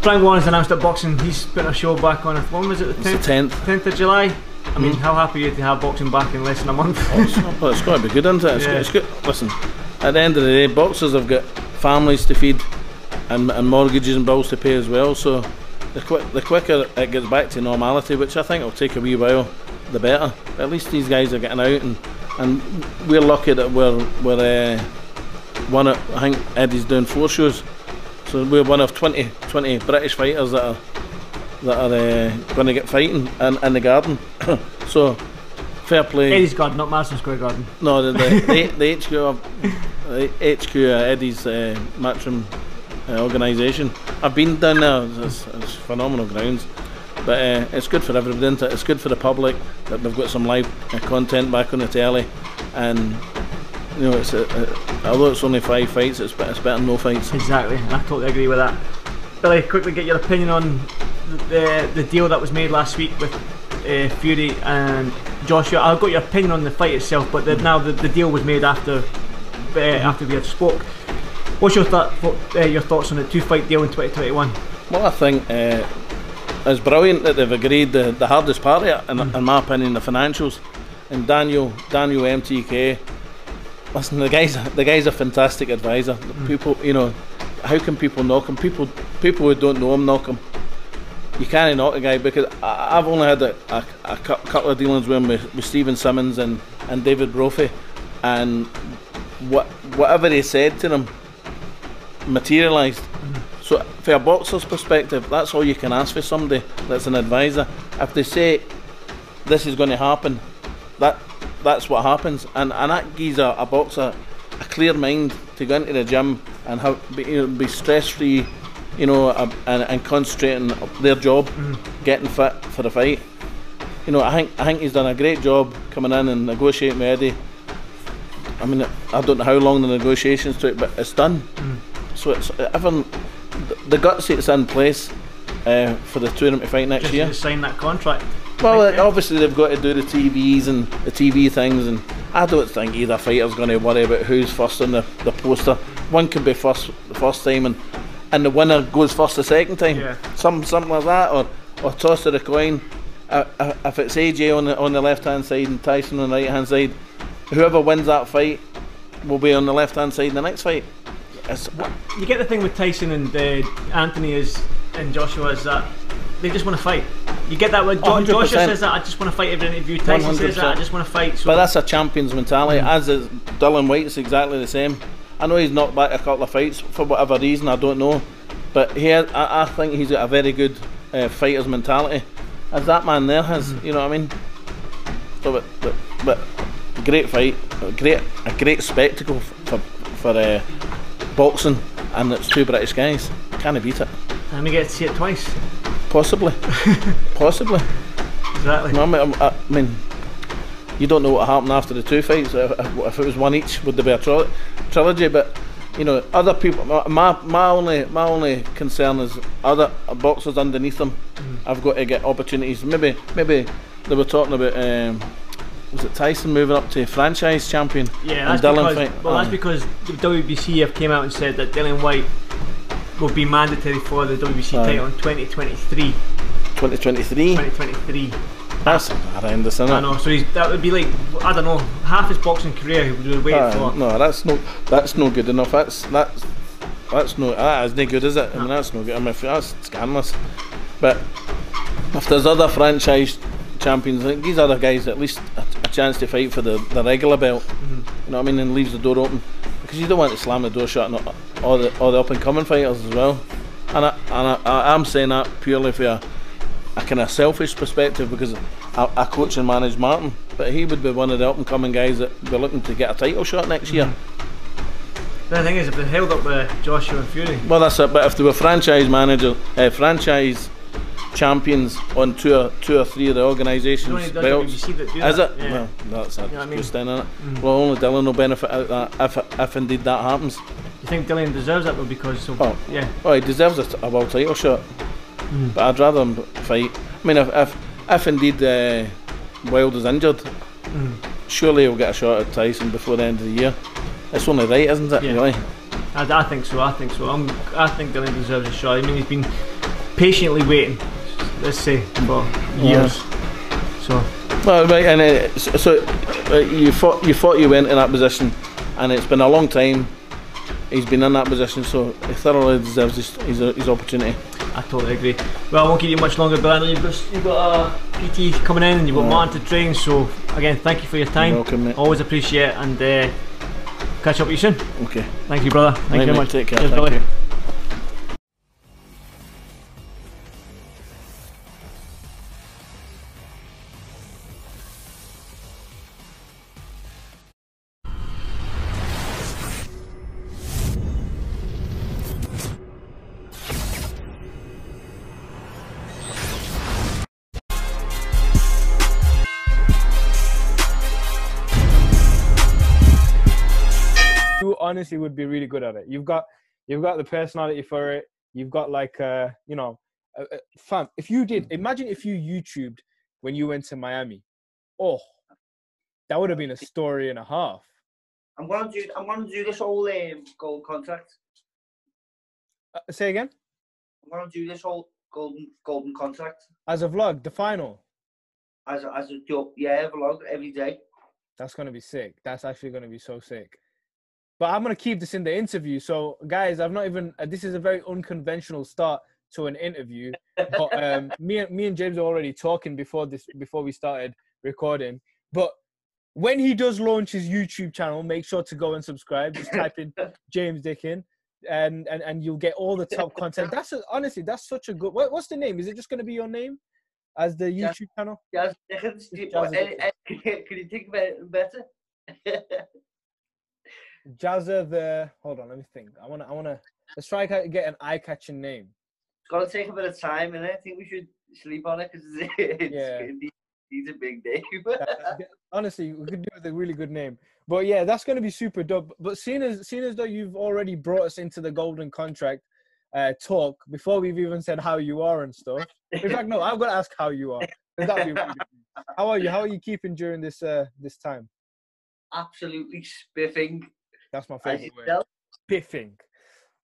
Frank Warren's announced at boxing. He's put a show back on. When was it? The 10th. 10th of July. I mean, how happy are you to have boxing back in less than a month? Well, it's going to be good, isn't it? It's good. Listen, at the end of the day, boxers have got families to feed and mortgages and bills to pay as well. So the quicker it gets back to normality, which I think will take a wee while, the better. But at least these guys are getting out, and we're lucky that we're one of, I think Eddie's doing 4 shows, so we're one of 20 British fighters that are going to get fighting in the garden. So fair play. Eddie's garden, not Madison Square Garden. No, the HQ of Eddie's matchroom organisation. I've been down there. It's phenomenal grounds, but it's good for everybody, isn't it? It's good for the public that they've got some live content back on the telly, and you know, it's although it's only 5 fights, it's better than no fights. Exactly, and I totally agree with that. Billy, quickly get your opinion on the deal that was made last week with Fury and Joshua. I've got your opinion on the fight itself, but now the deal was made after we had spoke. What's your thoughts on the 2-fight deal in 2021? Well, I think it's brilliant that they've agreed the hardest part of it, in my opinion, the financials. And Daniel MTK, listen, the guy's a fantastic advisor. People, you know, how can people knock him? People who don't know him knock him. You can't knock a guy, because I've only had a couple of dealings with him with Stephen Simmons and David Brophy, and whatever he said to them materialised. So from a boxer's perspective, that's all you can ask for somebody that's an advisor. If they say this is going to happen, that's what happens, and that gives a boxer a clear mind to go into the gym and be stress free, you know, and concentrate on their job, getting fit for the fight. You know, I think he's done a great job coming in and negotiating with Eddie. I mean, I don't know how long the negotiations took, but it's done. So it's everyone, the gutsy that's in place for the tournament to fight next year. Just to sign that contract. Well, obviously they've got to do the TVs and the TV things, and I don't think either fighter's going to worry about who's first on the poster. One can be first the first time, and the winner goes first the second time. Something like that, or toss of the coin. If it's AJ on the left hand side and Tyson on the right hand side, whoever wins that fight will be on the left hand side in the next fight. You get the thing with Tyson and Anthony and Joshua is that they just want to fight. You get that with Joshua says that I just want to fight every interview. Tyson 100%. Says that I just want to fight. So but that's a champion's mentality. As is Dillian Whyte, it's exactly the same. I know he's knocked back a couple of fights for whatever reason, I don't know, but I think he's got a very good fighter's mentality, as that man there has. You know what I mean? So but great fight, a great spectacle for boxing, and it's 2 British guys. Can't beat it. And we get to see it twice. Possibly. Exactly. No, I mean, you don't know what happened after the 2 fights. If it was 1 each, would there be a trilogy? But you know, other people. My only concern is other boxers underneath them. I've got to get opportunities. Maybe they were talking about was it Tyson moving up to franchise champion? Yeah, that's because, well, that's because the WBCF came out and said that Dillian Whyte will be mandatory for the WBC title in 2023. 2023? 2023. That's horrendous, isn't it? I know, so he's, that would be like, I don't know, half his boxing career he would wait for. No, that's no good enough. That isn't good, is it? I mean, that's no good. I mean, that's scandalous. But if there's other franchise champions, I think these other guys at least a chance to fight for the regular belt. You know what I mean? And leaves the door open, because you don't want to slam the door shut on all the up and coming fighters as well. And I'm saying that purely for a kind of selfish perspective, because I coach and manage Martin, but he would be one of the up and coming guys that would be looking to get a title shot next year. The thing is, if they held up with Joshua and Fury. Well, that's it. But if they were franchise champions on two or three of the organisations' belts, is it? Yeah. Well, that's it. You know what I mean? Well, only Dillian will benefit out of that if indeed that happens. You think Dillian deserves that though, because he deserves a world title shot. But I'd rather him fight. I mean, if indeed Wilder's injured, surely he'll get a shot at Tyson before the end of the year. It's only right, isn't it? Yeah. Really? I think so. I think Dillian deserves a shot. I mean, he's been patiently waiting, let's say, for years. So. Well, right, and you thought you went in that position, and it's been a long time he's been in that position, so he thoroughly deserves his opportunity. I totally agree. Well, I won't keep you much longer, but I know you've got a PT coming in and you've got Martin to train. So again, thank you for your time. You're welcome, mate. Always appreciate it, and catch up with you soon. Okay. Thank you, brother. Thank you very much. Take care. Cheers, thank you. Honestly would be really good at it. You've got the personality for it. You've got like fam, imagine if you YouTubed when you went to Miami. Oh, that would have been a story and a half. I'm gonna do this whole gold contract. Say again? I'm gonna do this whole golden contract as a vlog, the final. As a vlog every day. That's gonna be sick. That's actually gonna be so sick. But I'm going to keep this in the interview. So, guys, this is a very unconventional start to an interview. But me and James are already talking before we started recording. But when he does launch his YouTube channel, make sure to go and subscribe. Just type in James Dickin and you'll get all the top content. Honestly, that's such a good... What's the name? Is it just going to be your name as the YouTube channel? Yes. Can you think about it better? Jazza the... Hold on, let me think. I wanna... Let's try to get an eye-catching name. It's got to take a bit of time, and I think we should sleep on it, because it's a big day. Honestly, we could do with a really good name. But yeah, that's going to be super dope. But seeing as though you've already brought us into the golden contract talk, before we've even said how you are and stuff. In fact, no, I've got to ask how you are. That'd be really good. How are you? How are you keeping during this this time? Absolutely spiffing. That's my favourite word. Biffing.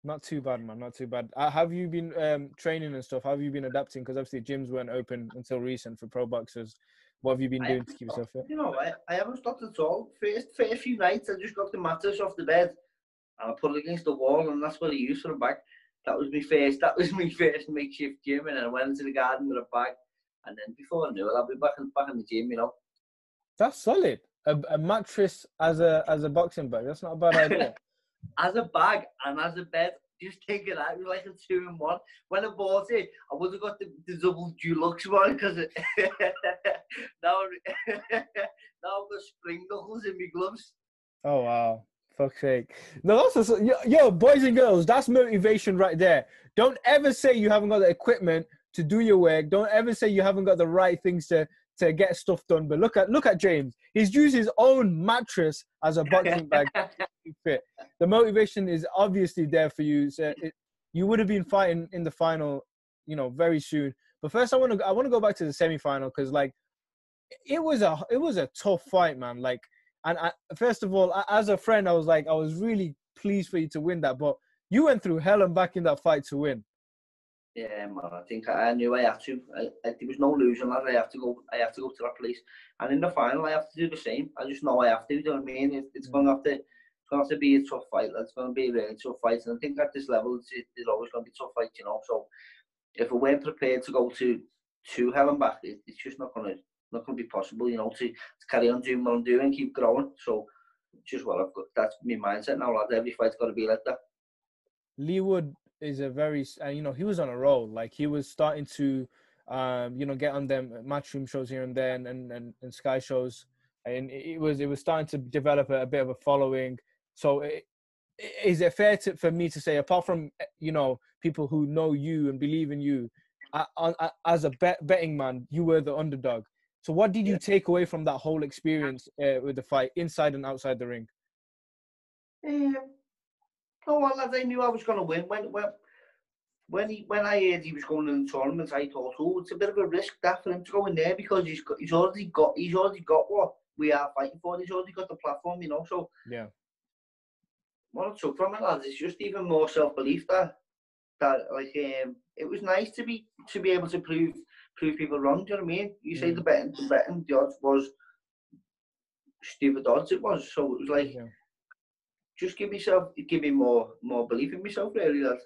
Not too bad, man. Not too bad. Have you been training and stuff? Have you been adapting? Because obviously gyms weren't open until recent for pro boxers. What have you been doing to keep yourself fit? You know, I haven't stopped at all. First few nights, I just got the mattress off the bed and I put it against the wall, and that's what I used for a bag. That was my first makeshift gym, and then I went into the garden with a bag, and then before I knew it, I'll be back in the gym. You know. That's solid. A mattress as a boxing bag, that's not a bad idea. As a bag and as a bed, just take it out. It was like a 2-in-1. When I bought it, I would have got the double deluxe one, because now I've got spring knuckles in my gloves. Oh wow, fuck's sake. No, that's yo, boys and girls, that's motivation right there. Don't ever say you haven't got the equipment to do your work. Don't ever say you haven't got the right things to get stuff done. But look at James. He's used his own mattress as a boxing bag to keep fit. The motivation is obviously there for you. So you would have been fighting in the final, you know, very soon. But first, I want to go back to the semi-final, because like it was a tough fight, man. Like, and first of all, as a friend, I was like, I was really pleased for you to win that, but you went through hell and back in that fight to win. Yeah, man. I think I knew I had to. There was no losing, lad. I have to go to that place, and in the final, I have to do the same. I just know I have to. You know what I mean? It's gonna have to be a tough fight. It's gonna be a really tough fight, and I think at this level, there's always gonna be tough fights, you know. So if we weren't prepared to go to hell and back, it's just not gonna be possible, you know, to carry on doing what I'm doing, keep growing. So just what I've got. That's my mindset now, lad. Every fight's got to be like that. Lee Wood is a very, you know, he was on a roll. Like, he was starting to, you know, get on them Matchroom shows here and there and Sky shows. And it was starting to develop a bit of a following. So is it fair for me to say, apart from, you know, people who know you and believe in you, as a betting man, you were the underdog. So what did you take away from that whole experience with the fight, inside and outside the ring? Oh, well, they knew I was going to win. When I heard he was going in the tournament, I thought, oh, it's a bit of a risk that for him to go in there, because he's already got what we are fighting for. He's already got the platform, you know. So yeah, what I took from it, lads, is just even more self-belief. That like, it was nice to be able to prove people wrong. Do you know what I mean? You say the betting, the odds was stupid odds. It was, so it was like. Yeah. Just give me more belief in myself, really, lad.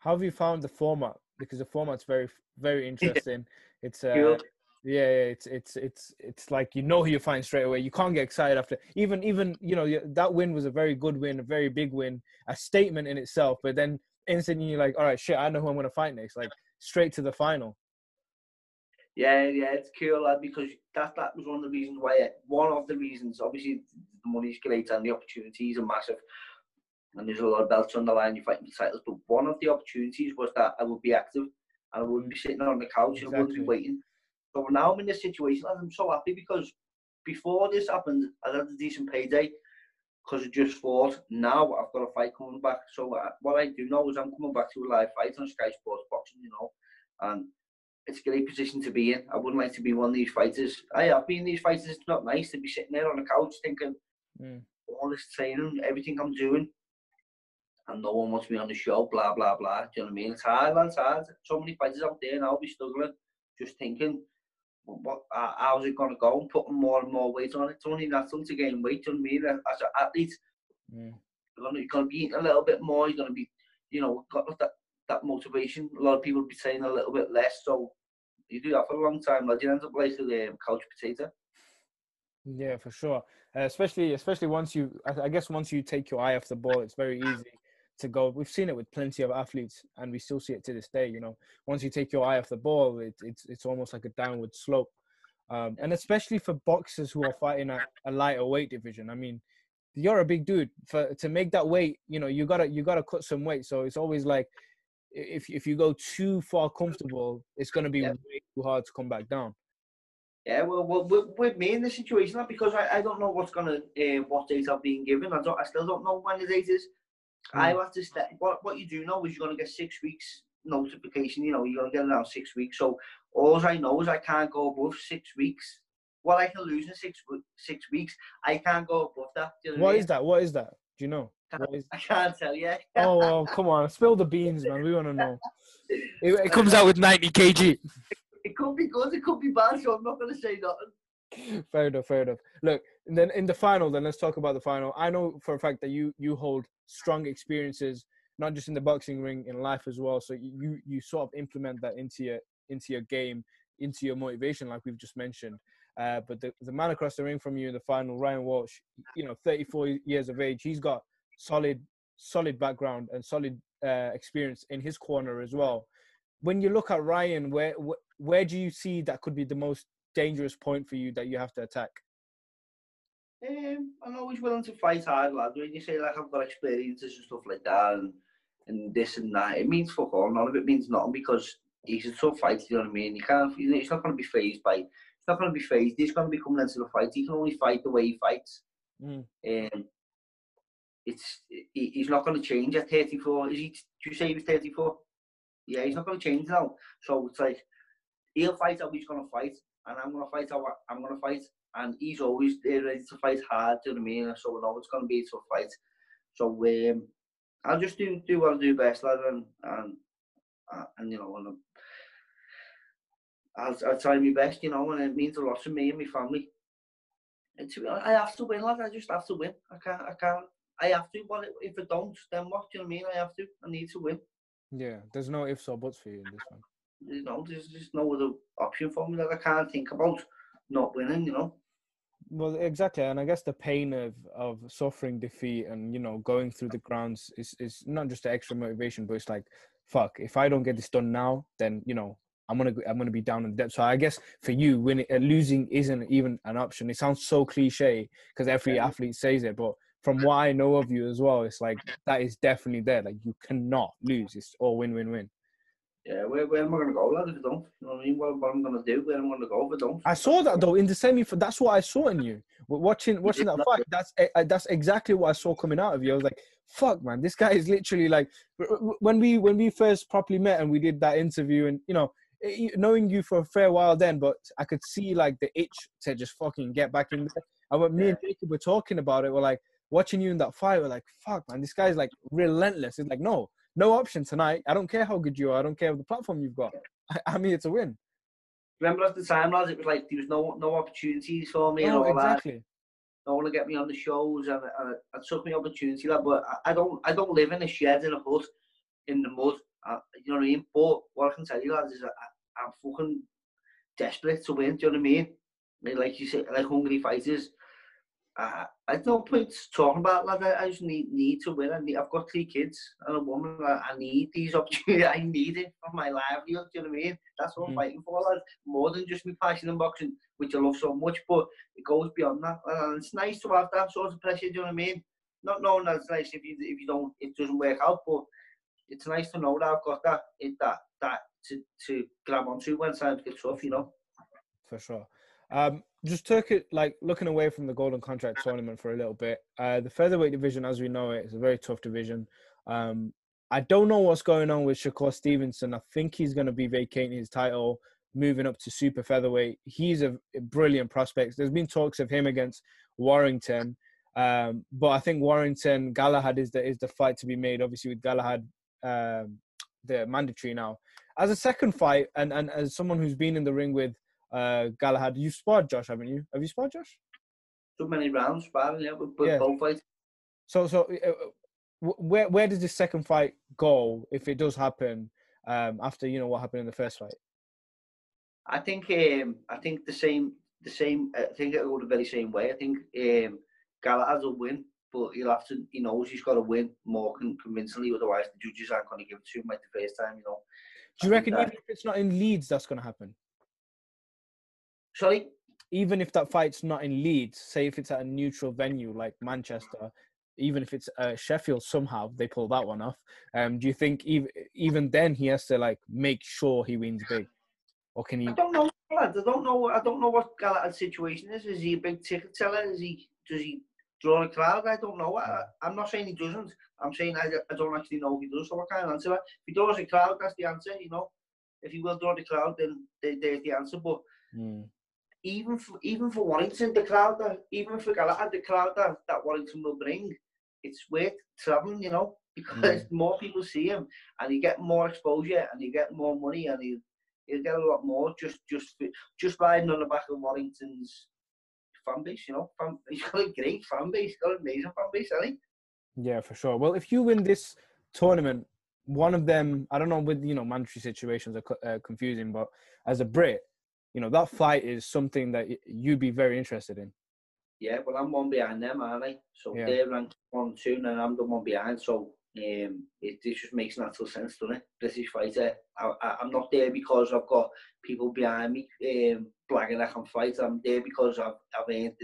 How have you found the format? Because the format's very, very interesting. It's cool. It's like, you know who you find straight away. You can't get excited after even you know, that win was a very good win, a very big win, a statement in itself. But then instantly you're like, all right, shit, I know who I'm gonna fight next. Like, straight to the final. Yeah, it's cool, lad, because that was one of the reasons why. One of the reasons, obviously, the money's great and the opportunities are massive, and there's a lot of belts on the line. You're fighting for titles, but one of the opportunities was that I would be active, and I wouldn't be sitting on the couch. Exactly. And I wouldn't be waiting. So now I'm in this situation, and I'm so happy, because before this happened, I had a decent payday because I just fought. Now I've got a fight coming back. So what I do know is I'm coming back to a live fight on Sky Sports Boxing, you know, and. It's a great position to be in. I wouldn't like to be one of these fighters. I have been in these fighters. It's not nice to be sitting there on the couch thinking, all this training, everything I'm doing, and no one wants me on the show, blah, blah, blah. Do you know what I mean? It's hard, man, it's hard. So many fighters out there now be struggling, just thinking, well, how's it going to go? I'm putting more and more weight on it. It's only natural to gain weight, do you know what I mean? As an athlete, you're going to be eating a little bit more. You're going to be, you know, got that motivation. A lot of people be saying a little bit less, so you do that for a long time, lad. You end up like a couch potato. Yeah, for sure. Especially once you, I guess, once you take your eye off the ball, it's very easy to go. We've seen it with plenty of athletes, and we still see it to this day. You know, once you take your eye off the ball, it's almost like a downward slope, and especially for boxers who are fighting at a lighter weight division. I mean, you're a big dude. To make that weight, you know, you gotta cut some weight. So it's always like, if you go too far comfortable, it's going to be way too hard to come back down. Yeah, well with me in this situation, like, because I don't know what date I've been given. I still don't know when the date is. I have to step. What you do know is you're going to get 6 weeks notification. You know, you're going to get around 6 weeks. So all I know is I can't go above 6 weeks. What I can lose in six weeks, I can't go above that. You know what I mean? What is that? Do you know? I can't tell you. Oh, come on. Spill the beans, man. We want to know. It comes out with 90 kg. It could be good. It could be bad. So I'm not going to say nothing. Fair enough. Look, and then in the final, let's talk about the final. I know for a fact that you hold strong experiences, not just in the boxing ring, in life as well. So you sort of implement that into your game, into your motivation, like we've just mentioned. But the man across the ring from you in the final, Ryan Walsh, you know, 34 years of age, he's got solid background and solid experience in his corner as well. When you look at Ryan, where do you see that could be the most dangerous point for you that you have to attack? I'm always willing to fight hard, lad. When you say, like, I've got experiences and stuff like that and this and that, it means fuck all. None of it means nothing, because he's a tough fighter, you know what I mean? He's not going to be phased by... He's not going to be phased. He's going to be coming into the fight. He can only fight the way he fights. He's not going to change at 34. Do you say he was 34? Yeah, he's not going to change now. So it's like, he'll fight how he's going to fight, and I'm gonna fight, and he's always there ready to fight hard, do you know what I mean? So I know it's gonna be a tough fight. So I'll just do what I do best, lad, and you know, and I'll try my best, you know, and it means a lot to me and my family. And to, I have to win, lad. I just have to win. I can't. I have to. What if I don't? Then what? Do you know what I mean? I have to. I need to win. Yeah, there's no ifs or buts for you in this one. You know, there's just no other option for me that I can't think about not winning, you know. Well, exactly, and I guess the pain of suffering defeat and, you know, going through the grounds is not just the extra motivation, but it's like, fuck, if I don't get this done now, then, you know, I'm gonna be down in debt. So I guess for you, winning, losing isn't even an option. It sounds so cliche because every athlete says it, but from what I know of you as well, it's like that is definitely there. Like you cannot lose. It's all win, win, win. Yeah, where am I going to go, lad, if I don't? You know what I mean? What am I going to do? Where am I going to go if I don't? I saw that, though, in the semi. That's what I saw in you. Watching that fight, that's exactly what I saw coming out of you. I was like, fuck, man, this guy is literally like... When we first properly met and we did that interview and, you know, knowing you for a fair while then, but I could see, like, the itch to just fucking get back in there. And when me and Jacob were talking about it, we're like, watching you in that fight, we're like, fuck, man, this guy's, like, relentless. It's like, no option tonight. I don't care how good you are. I don't care the platform you've got. I'm here to win. Remember at the time, lads, it was like there was no opportunities for me. Oh, and all exactly. That. No one to get me on the shows, and I took my opportunity. Like, but I don't live in a shed in a hut in the mud. You know what I mean? But what I can tell you, lads, is I'm fucking desperate to win. Do you know what I mean? Like you say, like hungry fighters. I don't point talking about, lad. I just need to win. I've got 3 kids and a woman. I need these opportunities. I need it for my livelihood. Do you know what I mean? That's what I'm fighting for, lad. More than just me passion and boxing, which I love so much, but it goes beyond that. And it's nice to have that sort of pressure. Do you know what I mean? Not knowing that it's nice if you don't, it doesn't work out. But it's nice to know that I've got that to grab onto when times get tough. You know, for sure. Just took it, like, looking away from the Golden Contract tournament for a little bit. The featherweight division, as we know it, is a very tough division. I don't know what's going on with Shakur Stevenson. I think he's going to be vacating his title, moving up to super featherweight. He's a brilliant prospect. There's been talks of him against Warrington, but I think Warrington Galahad is the fight to be made. Obviously, with Galahad, they're mandatory now as a second fight, and as someone who's been in the ring with. Galahad, you sparred Josh, haven't you? Have you sparred Josh? So many rounds sparring, yeah, but both fights. So, where does this second fight go if it does happen? After you know what happened in the first fight, I think the same. I think it'll go the very same way. I think Galahad will win, but he'll have to. He knows he's got to win more convincingly. Otherwise, the judges aren't going to give it to him like the first time. You know. Do you reckon even if it's not in Leeds, that's going to happen? Sorry? Even if that fight's not in Leeds, say if it's at a neutral venue like Manchester, even if it's Sheffield, somehow they pull that one off. Do you think even then he has to like make sure he wins big, or can he? I don't know. Lad. I don't know what Galahad's situation is. Is he a big ticket seller? Does he draw a crowd? I don't know. I'm not saying he doesn't. I'm saying I don't actually know if he does, so I can't answer that. If he draws a crowd, that's the answer. You know, if he will draw the crowd, then there's the answer. But. Even for Warrington, the crowd that even for Galahad, the crowd that Warrington will bring, it's worth travelling, you know, because more people see him and you get more exposure and you get more money and he'll get a lot more just riding on the back of Warrington's fan base, you know. He's got a great fan base, he's got an amazing fan base, hasn't he? Yeah, for sure. Well, if you win this tournament, one of them, I don't know, with you know, mandatory situations are confusing, but as a Brit. You know, that fight is something that you'd be very interested in. Yeah, well, I'm one behind them, aren't I? So they're ranked 1, 2, and I'm the one behind. So it just makes natural sense, doesn't it? British fighter. I'm not there because I've got people behind me blagging I can fight. I'm there because I've earned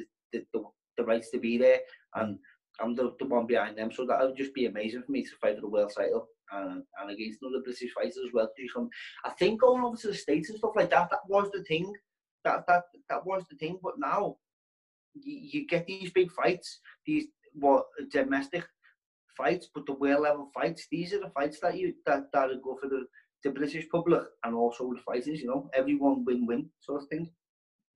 the rights to be there, and I'm the one behind them. So that would just be amazing for me to fight for the world title. And against another British fighters as well. I think going over to the States and stuff like that was the thing. That was the thing. But now you get these big fights, these domestic fights, but the world level fights. These are the fights that go for the British public and also the fighters. You know, everyone win-win sort of thing.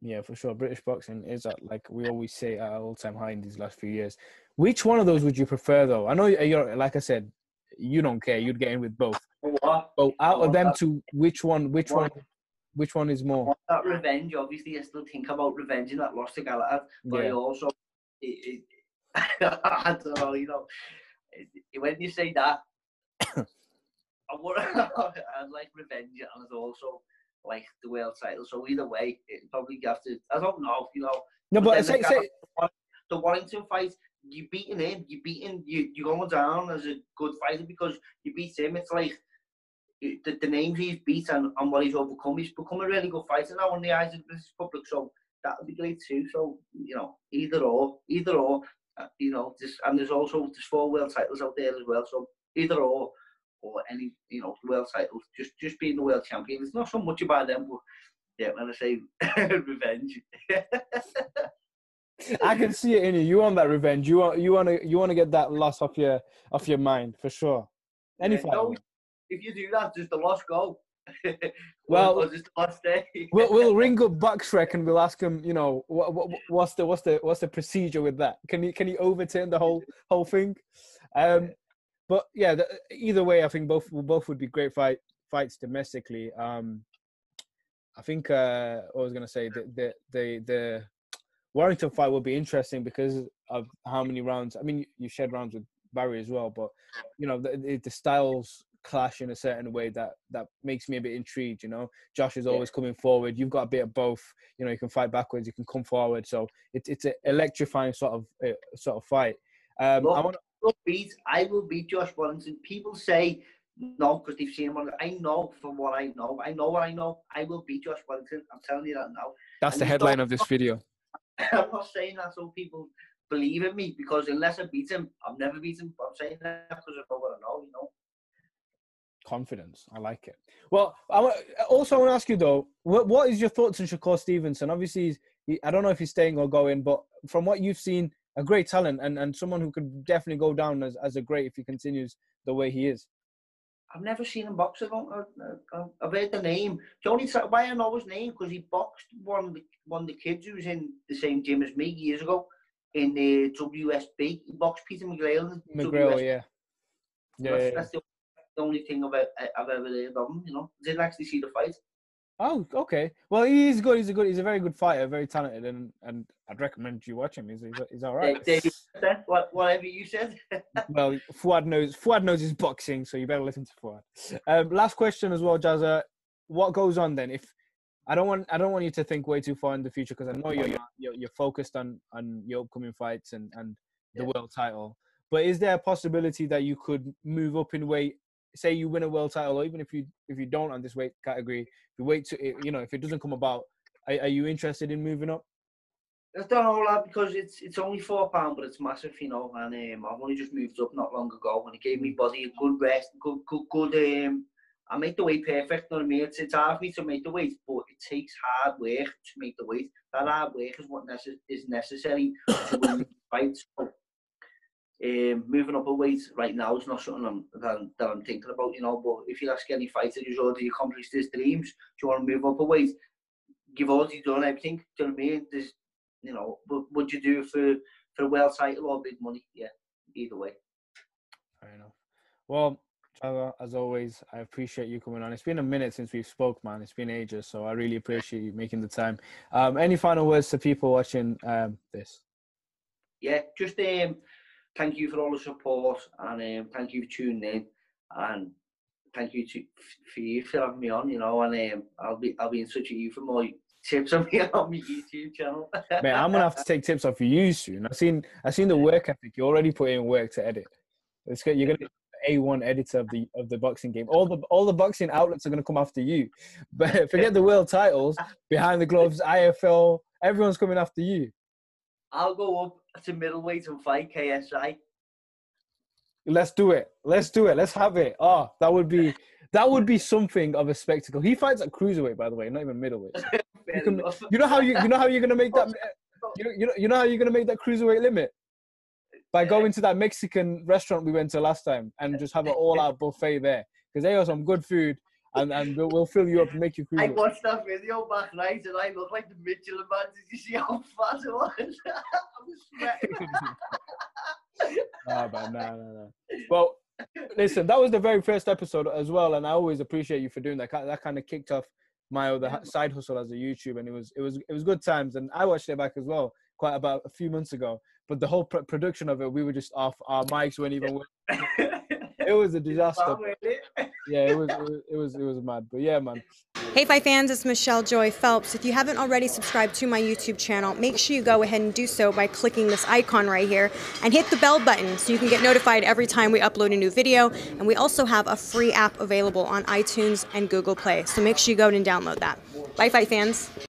Yeah, for sure. British boxing is at, like we always say, at an all-time high in these last few years. Which one of those would you prefer, though? I know you're, like I said, you don't care. You'd get in with both. But out of them two, which one is more? I want that revenge, obviously. I still think about revenge in that loss to Galahad, but I also, I don't know, you know, when you say that, I'd like revenge, and I'd also like the world title. So either way, it probably have to. I don't know, you know. No, but say the Warrington fight, you beating him, you going down as a good fighter because you beat him. It's like the names he's beat and what he's overcome. He's become a really good fighter now in the eyes of the British public. So that would be great too. So you know, either or, you know. And there's 4 world titles out there as well. So either or. Or any, you know, world titles, just being the world champion. It's not so much about them, but yeah, when I say revenge, I can see it in you. You want that revenge. You want to get that loss off your mind for sure. Any fight. No, if you do that, does the loss go? Well, or just the loss stay? we'll ring up Buckshrek and we'll ask him. You know, what's the procedure with that? Can he overturn the whole thing? But yeah, either way, I think both would be great fights domestically. I think I was gonna say the Warrington fight will be interesting because of how many rounds. I mean, you shared rounds with Barry as well, but you know the styles clash in a certain way that makes me a bit intrigued. You know, Josh is always coming forward. You've got a bit of both. You know, you can fight backwards, you can come forward. So it's an electrifying sort of fight. I will beat Josh Warrington. People say no because they've seen him on. I know from what I know. I know what I know. I will beat Josh Warrington. I'm telling you that now. That's the headline of this video. I'm not saying that so people believe in me because unless I beat him, I've never beat him. I'm saying that because I know what I know. You know. Confidence. I like it. Well, I want to ask you though. What is your thoughts on Shakur Stevenson? Obviously, I don't know if he's staying or going, but from what you've seen. A great talent and someone who could definitely go down as a great if he continues the way he is. I've never seen him box. I've heard the name. The only why I know his name because he boxed one of the kids who was in the same gym as me years ago in the WSB. He boxed Peter McGrail. McGrail, yeah. That's the only thing I've ever heard of him. You know, I didn't actually see the fight. Oh, okay. Well, he's good. He's a very good fighter, very talented, and I'd recommend you watch him. He's all right. Whatever you said. Well, Fuad knows his boxing, so you better listen to Fuad. Last question as well, Jazza. What goes on then? If I don't want you to think way too far in the future because I know you're focused on your upcoming fights and the world title. But is there a possibility that you could move up in weight? Say you win a world title, or even if you don't on this weight category, if it doesn't come about, are you interested in moving up? I don't know, lad, because it's only £4, but it's massive, you know. And I've only just moved up not long ago, and it gave me body a good rest, good. I make the weight perfect. You know what I mean? It's hard for me to make the weight, but it takes hard work to make the weight. That hard work is what is necessary to win the fight. So, moving up a weight right now is not something that I'm thinking about, you know. But if you ask any fighter who's already accomplished his dreams, do you want to move up a weight? You've already done everything. Do you know what I mean? There's, you know, would you do for a world title or big money? Yeah, either way. Fair enough. Well, Trevor, as always, I appreciate you coming on. It's been a minute since we've spoke, man. It's been ages, so I really appreciate you making the time. Any final words to people watching this? Yeah, just thank you for all the support, and thank you for tuning in, and thank you for you for having me on. You know, and I'll be in touch with you for more tips on my YouTube channel. Man, I'm gonna have to take tips off you soon. I've seen the work ethic. You already put in work to edit. It's good. You're gonna be the A1 editor of the boxing game. All the boxing outlets are gonna come after you. But forget the world titles, behind the gloves, IFL. Everyone's coming after you. I'll go up to middleweight and fight KSI. Let's do it. Let's have it. Oh, that would be something of a spectacle. He fights at cruiserweight, by the way, not even middleweight. So you know how you're gonna make that cruiserweight limit by going to that Mexican restaurant we went to last time and just have an all-out buffet there because they have some good food and we'll fill you up and make you cool. I watched that video back night and I looked like the Michelin Man. Did you see how fat I was? I was sweating. No. Well, listen, that was the very first episode as well, and I always appreciate you for doing that. That kind of kicked off my other side hustle as a YouTube, and it was good times. And I watched it back as well, quite about a few months ago. But the whole production of it, we were just off. Our mics weren't even working. It was a disaster. Yeah, it was mad. But yeah, man. Hey, Fight fans, it's Michelle Joy Phelps. If you haven't already subscribed to my YouTube channel, make sure you go ahead and do so by clicking this icon right here and hit the bell button so you can get notified every time we upload a new video. And we also have a free app available on iTunes and Google Play. So make sure you go and download that. Bye, Fight fans.